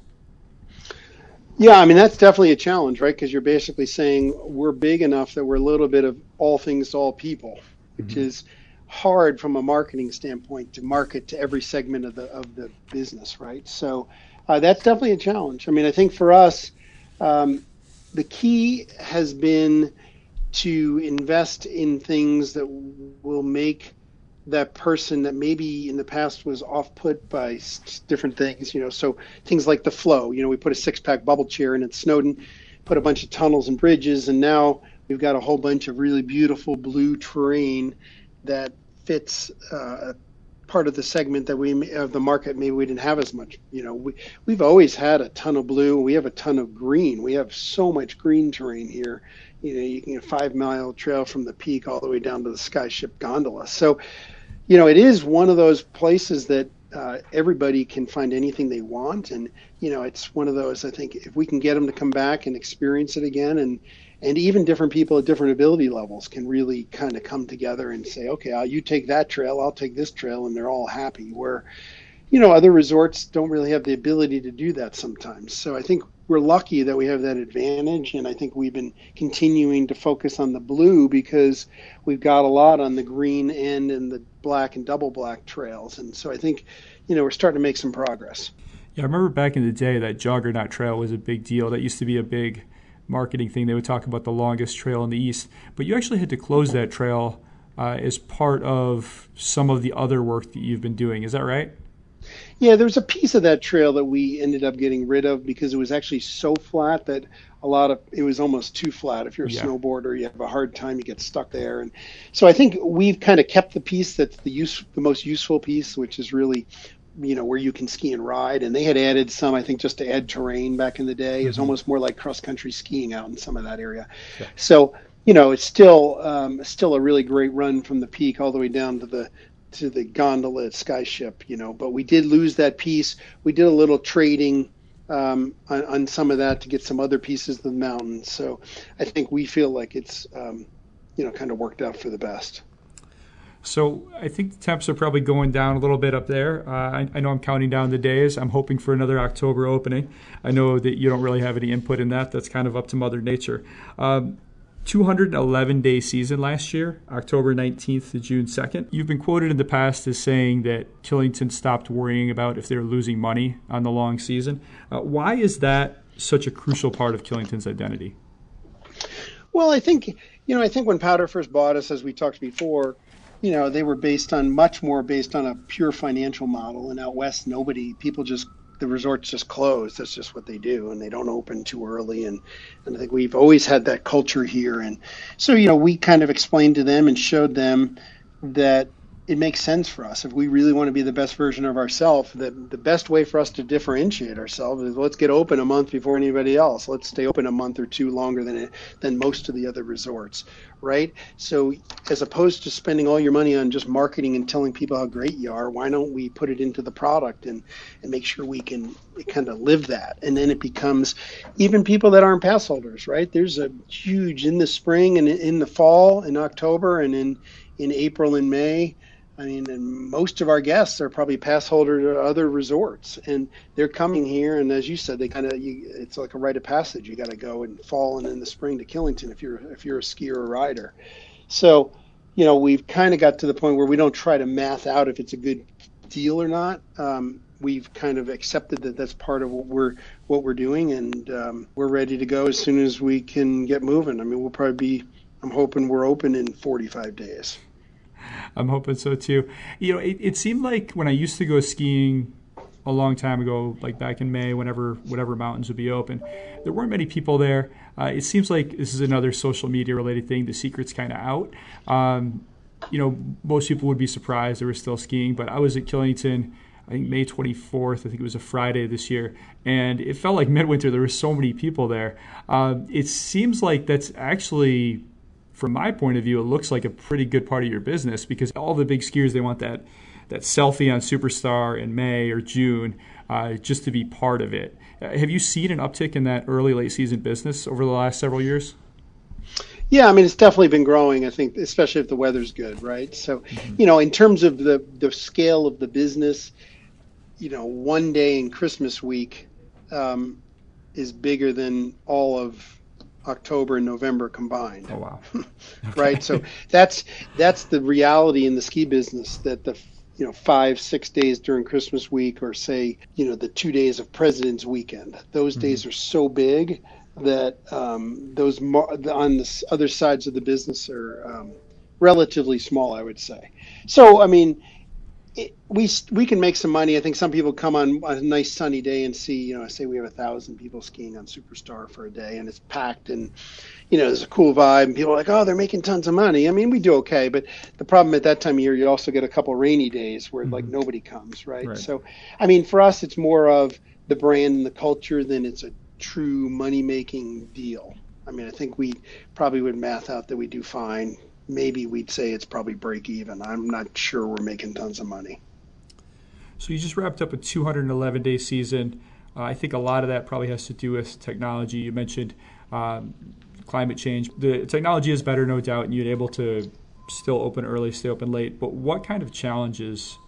Yeah, I mean, that's definitely a challenge, right? Because you're basically saying we're big enough that we're a little bit of all things to all people, which is hard from a marketing standpoint to market to every segment of the business, right? So that's definitely a challenge. I mean, I think for us, the key has been to invest in things that will make that person that maybe in the past was off-put by different things, so things like the flow. We put a six-pack bubble chair in at Snowdon, put a bunch of tunnels and bridges, and now we've got a whole bunch of really beautiful blue terrain that fits part of the segment that we of the market maybe we didn't have as much. We've always had a ton of blue. We have a ton of green. We have so much green terrain here. You can get a 5-mile trail from the peak all the way down to the Skyship gondola. So, it is one of those places that everybody can find anything they want. And, it's one of those, I think, if we can get them to come back and experience it again, and even different people at different ability levels can really kind of come together and say, okay, you take that trail, I'll take this trail, and they're all happy. Where, other resorts don't really have the ability to do that sometimes. So I think we're lucky that we have that advantage, and I think we've been continuing to focus on the blue because we've got a lot on the green end and the black and double black trails. And so I think, we're starting to make some progress. Yeah, I remember back in the day that Joggernaut Trail was a big deal. That used to be a big marketing thing. They would talk about the longest trail in the East, but you actually had to close that trail as part of some of the other work that you've been doing. Is that right? Yeah, there was a piece of that trail that we ended up getting rid of because it was actually so flat that it was almost too flat. If you're a snowboarder, you have a hard time, you get stuck there. And so I think we've kind of kept the piece that's the most useful piece, which is really, where you can ski and ride. And they had added some, I think, just to add terrain back in the day. Mm-hmm. It was almost more like cross-country skiing out in some of that area. Yeah. So, it's still a really great run from the peak all the way down to the gondola at Skyship, but we did lose that piece. We did a little trading on some of that to get some other pieces of the mountain. So I think we feel like it's kind of worked out for the best. So I think the temps are probably going down a little bit up there. I know I'm counting down the days. I'm hoping for another October opening. I know that you don't really have any input in that. That's kind of up to Mother Nature. 211-day season last year, October 19th to June 2nd. You've been quoted in the past as saying that Killington stopped worrying about if they're losing money on the long season. Why is that such a crucial part of Killington's identity? Well, I think when Powdr first bought us, as we talked before, you know, they were much more based on a pure financial model. And out west, the resorts just close. That's just what they do. And they don't open too early. And I think we've always had that culture here. And so, you know, we kind of explained to them and showed them that it makes sense for us. If we really want to be the best version of ourselves, the best way for us to differentiate ourselves is let's get open a month before anybody else. Let's stay open a month or two longer than most of the other resorts, right? So as opposed to spending all your money on just marketing and telling people how great you are, why don't we put it into the product and make sure we can kind of live that? And then it becomes even people that aren't pass holders, right? There's a huge in the spring and in the fall, in October, and in April and May. I mean, and most of our guests are probably pass holders at other resorts, and they're coming here. And as you said, it's like a rite of passage. You got to go in fall and in the spring to Killington if you're a skier or rider. So, you know, we've kind of got to the point where we don't try to math out if it's a good deal or not. We've kind of accepted that that's part of what we're doing, and we're ready to go as soon as we can get moving. I mean, I'm hoping we're open in 45 days. I'm hoping so too. You know, it seemed like when I used to go skiing a long time ago, like back in May, whenever mountains would be open, there weren't many people there. It seems like this is another social media related thing. The secret's kind of out. You know, most people would be surprised they were still skiing, but I was at Killington, I think May 24th, I think it was a Friday this year, and it felt like midwinter. There were so many people there. It seems like that's actually, from my point of view, it looks like a pretty good part of your business, because all the big skiers, they want that selfie on Superstar in May or June just to be part of it. Have you seen an uptick in that early, late season business over the last several years? Yeah, I mean, it's definitely been growing, I think, especially if the weather's good, right? So, You know, in terms of the scale of the business, you know, one day in Christmas week is bigger than all of October and November combined. Oh, wow. Okay. Right. So that's the reality in the ski business, that the, you know, 5-6 days during Christmas week, or say, you know, the 2 days of President's weekend, those days are so big that on the other sides of the business are relatively small, I would say. So, I mean, we can make some money. I think some people come on a nice sunny day and see, you know, say we have 1,000 people skiing on Superstar for a day, and it's packed, and, you know, there's a cool vibe, and people are like, oh, they're making tons of money. I mean, we do okay, but the problem at that time of year, you also get a couple rainy days where like nobody comes, right? So, I mean, for us, it's more of the brand and the culture than it's a true money-making deal. I mean, I think we probably would math out that we do fine. Maybe we'd say it's probably break even. I'm not sure we're making tons of money. So you just wrapped up a 211-day season. I think a lot of that probably has to do with technology. You mentioned climate change. The technology is better, no doubt, and you're able to still open early, stay open late. But what kind of challenges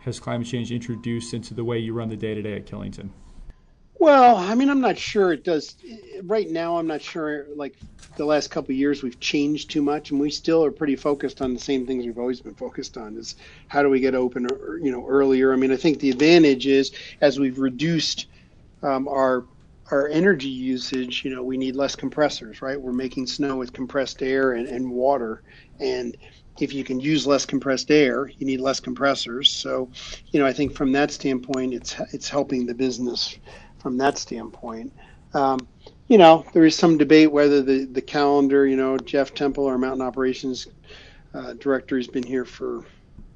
has climate change introduced into the way you run the day-to-day at Killington? Well, I mean, I'm not sure it does. Right now, I'm not sure, like, the last couple of years we've changed too much, and we still are pretty focused on the same things we've always been focused on, is how do we get open, you know, earlier. I mean, I think the advantage is, as we've reduced our energy usage, you know, we need less compressors, right? We're making snow with compressed air and water, and if you can use less compressed air, you need less compressors. So, you know, I think from that standpoint, it's helping the business from that standpoint. You know, there is some debate whether the calendar, you know, Jeff Temple, our mountain operations director, has been here for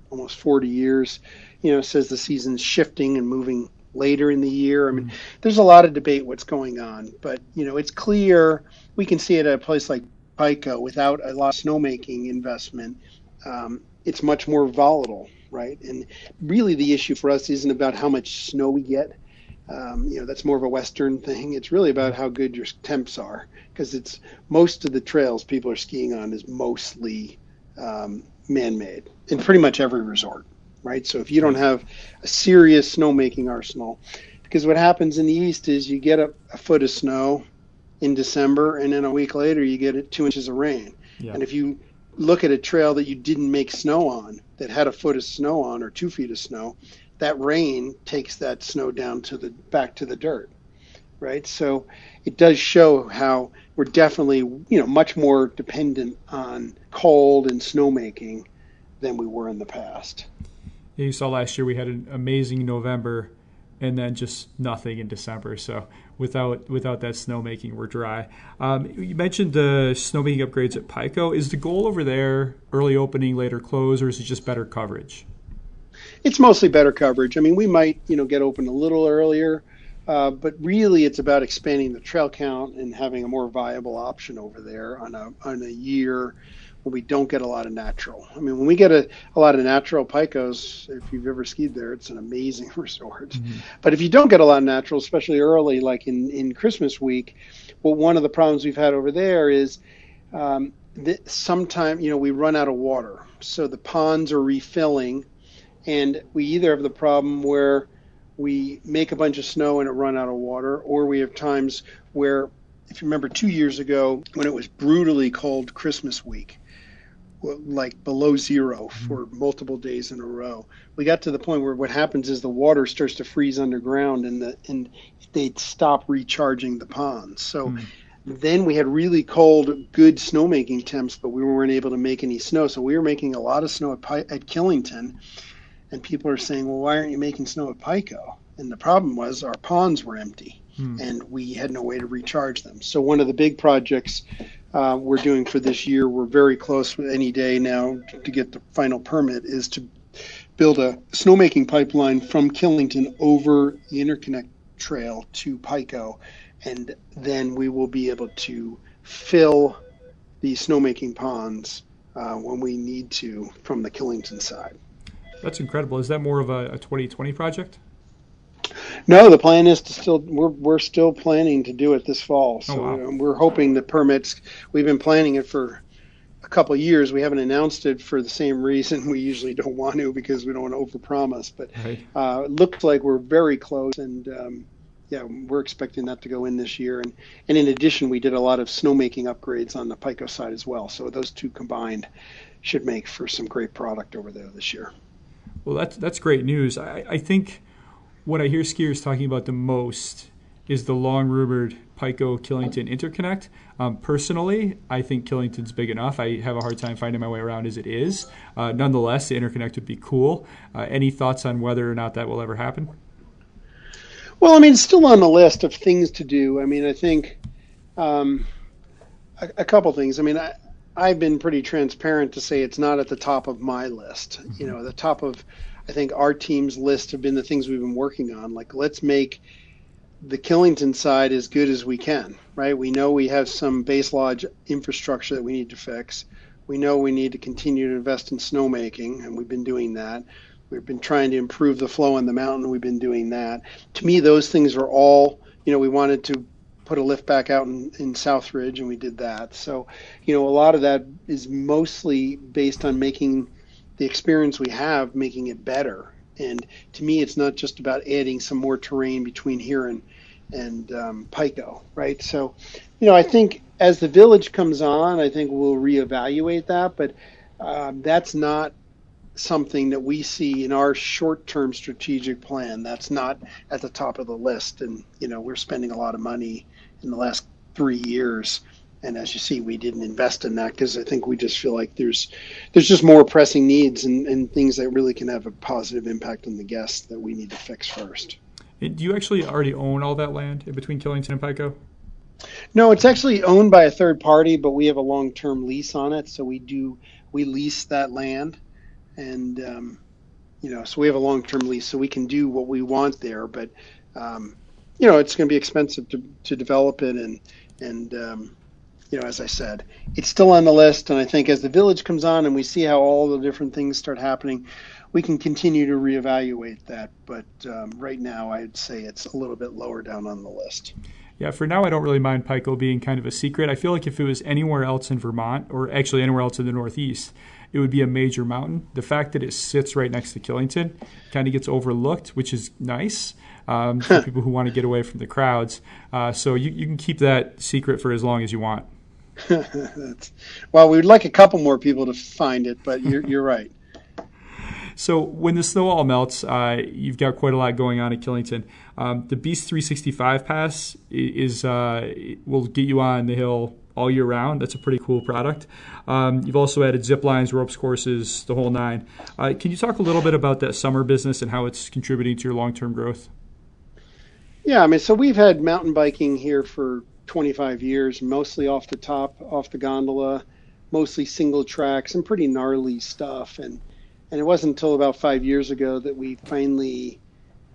almost 40 years, you know, says the season's shifting and moving later in the year. I mean, there's a lot of debate what's going on, but, you know, it's clear we can see it at a place like Pico without a lot of snowmaking investment. It's much more volatile, right? And really the issue for us isn't about how much snow we get. You know, that's more of a Western thing. It's really about how good your temps are, because it's most of the trails people are skiing on is mostly man-made in pretty much every resort, right? So if you don't have a serious snowmaking arsenal, because what happens in the east is you get a foot of snow in December, and then a week later you get 2 inches of rain. Yeah. And if you look at a trail that you didn't make snow on, that had a foot of snow on or 2 feet of snow, that rain takes that snow down to the back to the dirt, right? So it does show how we're definitely, you know, much more dependent on cold and snowmaking than we were in the past. Yeah, you saw last year we had an amazing November and then just nothing in December. So without that snowmaking, we're dry. You mentioned the snowmaking upgrades at Pico. Is the goal over there early opening, later close, or is it just better coverage? It's mostly better coverage. I mean, we might, you know, get open a little earlier, but really it's about expanding the trail count and having a more viable option over there on a year when we don't get a lot of natural. I mean, when we get a lot of natural, Pico's, if you've ever skied there, it's an amazing resort. Mm-hmm. But if you don't get a lot of natural, especially early, like in Christmas week, well, one of the problems we've had over there is sometimes, you know, we run out of water. So the ponds are refilling. And we either have the problem where we make a bunch of snow and it run out of water, or we have times where, if you remember 2 years ago when it was brutally cold Christmas week, like below zero for multiple days in a row, we got to the point where what happens is the water starts to freeze underground and they stop recharging the ponds. So then we had really cold, good snowmaking temps, but we weren't able to make any snow. So we were making a lot of snow at Killington. And people are saying, well, why aren't you making snow at Pico? And the problem was our ponds were empty and we had no way to recharge them. So one of the big projects we're doing for this year, we're very close with any day now to get the final permit, is to build a snowmaking pipeline from Killington over the interconnect trail to Pico. And then we will be able to fill the snowmaking ponds when we need to from the Killington side. That's incredible. Is that more of a 2020 project? No, the plan is to still, we're still planning to do it this fall. So we're hoping the permits, we've been planning it for a couple of years. We haven't announced it for the same reason we usually don't want to, because we don't want to overpromise. But it looks like we're very close. And yeah, we're expecting that to go in this year. And in addition, we did a lot of snowmaking upgrades on the Pico side as well. So those two combined should make for some great product over there this year. Well, that's great news. I think what I hear skiers talking about the most is the long-rumored Pico-Killington interconnect. Personally, I think Killington's big enough. I have a hard time finding my way around as it is. Nonetheless, the interconnect would be cool. Any thoughts on whether or not that will ever happen? Well, I mean, it's still on the list of things to do. I mean, I think a couple things. I mean, I've been pretty transparent to say it's not at the top of my list. You know, the top of, I think, our team's list have been the things we've been working on. Like, let's make the Killington side as good as we can, right? We know we have some base lodge infrastructure that we need to fix. We know we need to continue to invest in snowmaking, and we've been doing that. We've been trying to improve the flow on the mountain. We've been doing that. To me, those things are all, you know, we wanted to put a lift back out in South Ridge, and we did that. So, you know, a lot of that is mostly based on making the experience we have, making it better. And to me, it's not just about adding some more terrain between here and Pico, right? So, you know, I think as the village comes on, I think we'll reevaluate that, but that's not something that we see in our short-term strategic plan. That's not at the top of the list. And, you know, we're spending a lot of money in the last 3 years, and as you see, we didn't invest in that because I think we just feel like there's just more pressing needs and things that really can have a positive impact on the guests that we need to fix first. Do you actually already own all that land in between Killington and Pico? No, it's actually owned by a third party, but we have a long-term lease on it, so we lease that land. And, you know, so we have a long-term lease, so we can do what we want there. But, you know, it's going to be expensive to develop it. And you know, as I said, it's still on the list. And I think as the village comes on and we see how all the different things start happening, we can continue to reevaluate that. But right now, I'd say it's a little bit lower down on the list. yeah, for now I don't really mind Pico being kind of a secret. I feel like if it was anywhere else in Vermont, or actually anywhere else in the Northeast, it would be a major mountain. The fact that it sits right next to Killington kind of gets overlooked, which is nice for people who want to get away from the crowds. So you can keep that secret for as long as you want. Well, we'd like a couple more people to find it, but you're right. So when the snow all melts, you've got quite a lot going on at Killington. The Beast 365 Pass will get you on the hill all year round. That's a pretty cool product. You've also added zip lines, ropes courses, the whole nine. Can you talk a little bit about that summer business and how it's contributing to your long-term growth? Yeah, I mean, so we've had mountain biking here for 25 years, mostly off the top, off the gondola, mostly single tracks, and pretty gnarly stuff. And it wasn't until about 5 years ago that we finally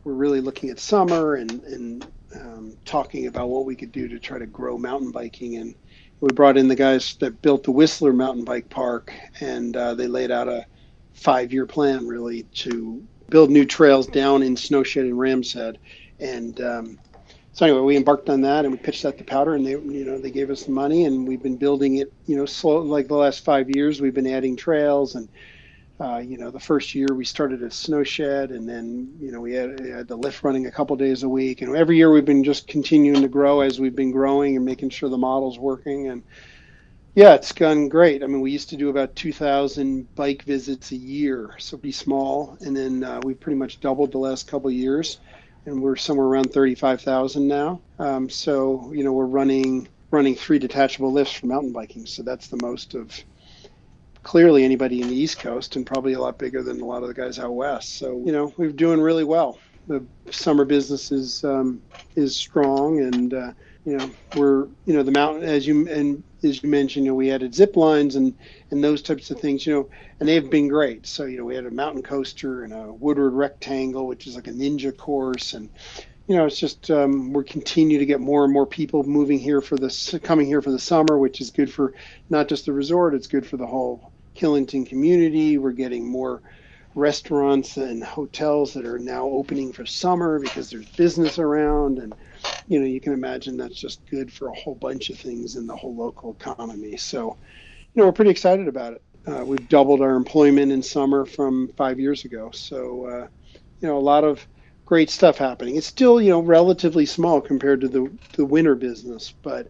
were really looking at summer and talking about what we could do to try to grow mountain biking. And we brought in the guys that built the Whistler Mountain Bike Park, and they laid out a 5-year plan, really, to build new trails down in Snowshed and Ramshead. And so anyway, we embarked on that, and we pitched that to Powdr, and they gave us the money, and we've been building it, slow. Like the last 5 years, we've been adding trails, and the first year we started a Snowshed, and then we had the lift running a couple days a week, and every year we've been just continuing to grow as we've been growing and making sure the model's working. And yeah, it's gone great. I mean, we used to do about 2,000 bike visits a year, so pretty small, and then we pretty much doubled the last couple of years, and we're somewhere around 35,000 now. So we're running 3 detachable lifts for mountain biking, so that's the most of clearly anybody in the East Coast, and probably a lot bigger than a lot of the guys out west. So we're doing really well. The summer business is strong, and we're the mountain, as you mentioned, we added zip lines and those types of things, and they've been great. So we had a mountain coaster and a Woodward rectangle, which is like a ninja course, and it's just we're continue to get more and more people coming here for the summer, which is good for not just the resort, it's good for the whole Killington community. We're getting more restaurants and hotels that are now opening for summer because there's business around, and you can imagine that's just good for a whole bunch of things in the whole local economy. So we're pretty excited about it. We've doubled our employment in summer from 5 years ago, so a lot of great stuff happening. It's still relatively small compared to the winter business, but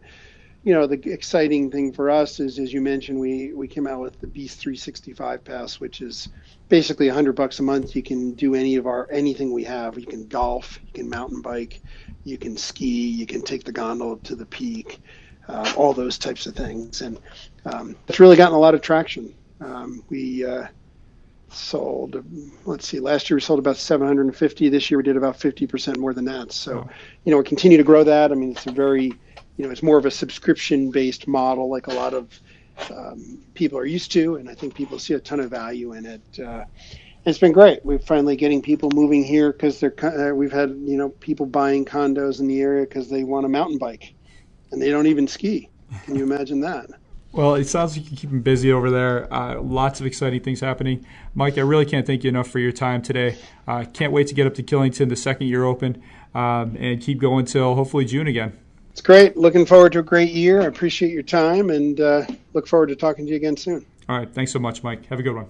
the exciting thing for us is, as you mentioned, we came out with the Beast 365 Pass, which is basically $100 a month. You can do anything we have. You can golf, you can mountain bike, you can ski, you can take the gondola to the peak, all those types of things. And it's really gotten a lot of traction. We sold, last year we sold about 750. This year we did about 50% more than that. So, we continue to grow that. I mean, it's a very... it's more of a subscription-based model, like a lot of people are used to, and I think people see a ton of value in it. It's been great. We're finally getting people moving here because we've had people buying condos in the area because they want a mountain bike, and they don't even ski. Can you imagine that? Well, it sounds like you keep them busy over there. Lots of exciting things happening. Mike, I really can't thank you enough for your time today. Can't wait to get up to Killington the second year open, and keep going till hopefully June again. It's great. Looking forward to a great year. I appreciate your time, and look forward to talking to you again soon. All right. Thanks so much, Mike. Have a good one.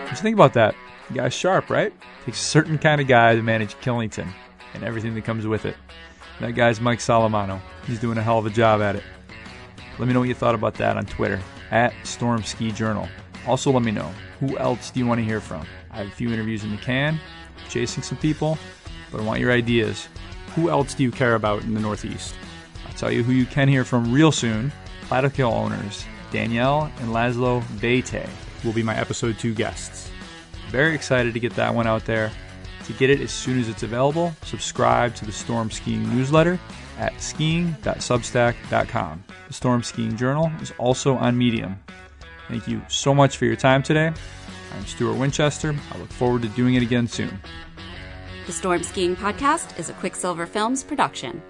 What you think about that? The guy's sharp, right? Takes a certain kind of guy to manage Killington and everything that comes with it. That guy's Mike Solimano. He's doing a hell of a job at it. Let me know what you thought about that on Twitter, @StormSkiJournal. Also, let me know, who else do you want to hear from? I have a few interviews in the can, chasing some people. But I want your ideas. Who else do you care about in the Northeast? I'll tell you who you can hear from real soon. Platicale owners Danielle and Laszlo Beite will be my episode 2 guests. Very excited to get that one out there. To get it as soon as it's available, subscribe to the Storm Skiing newsletter at skiing.substack.com. The Storm Skiing Journal is also on Medium. Thank you so much for your time today. I'm Stuart Winchester. I look forward to doing it again soon. The Storm Skiing Podcast is a Quicksilver Films production.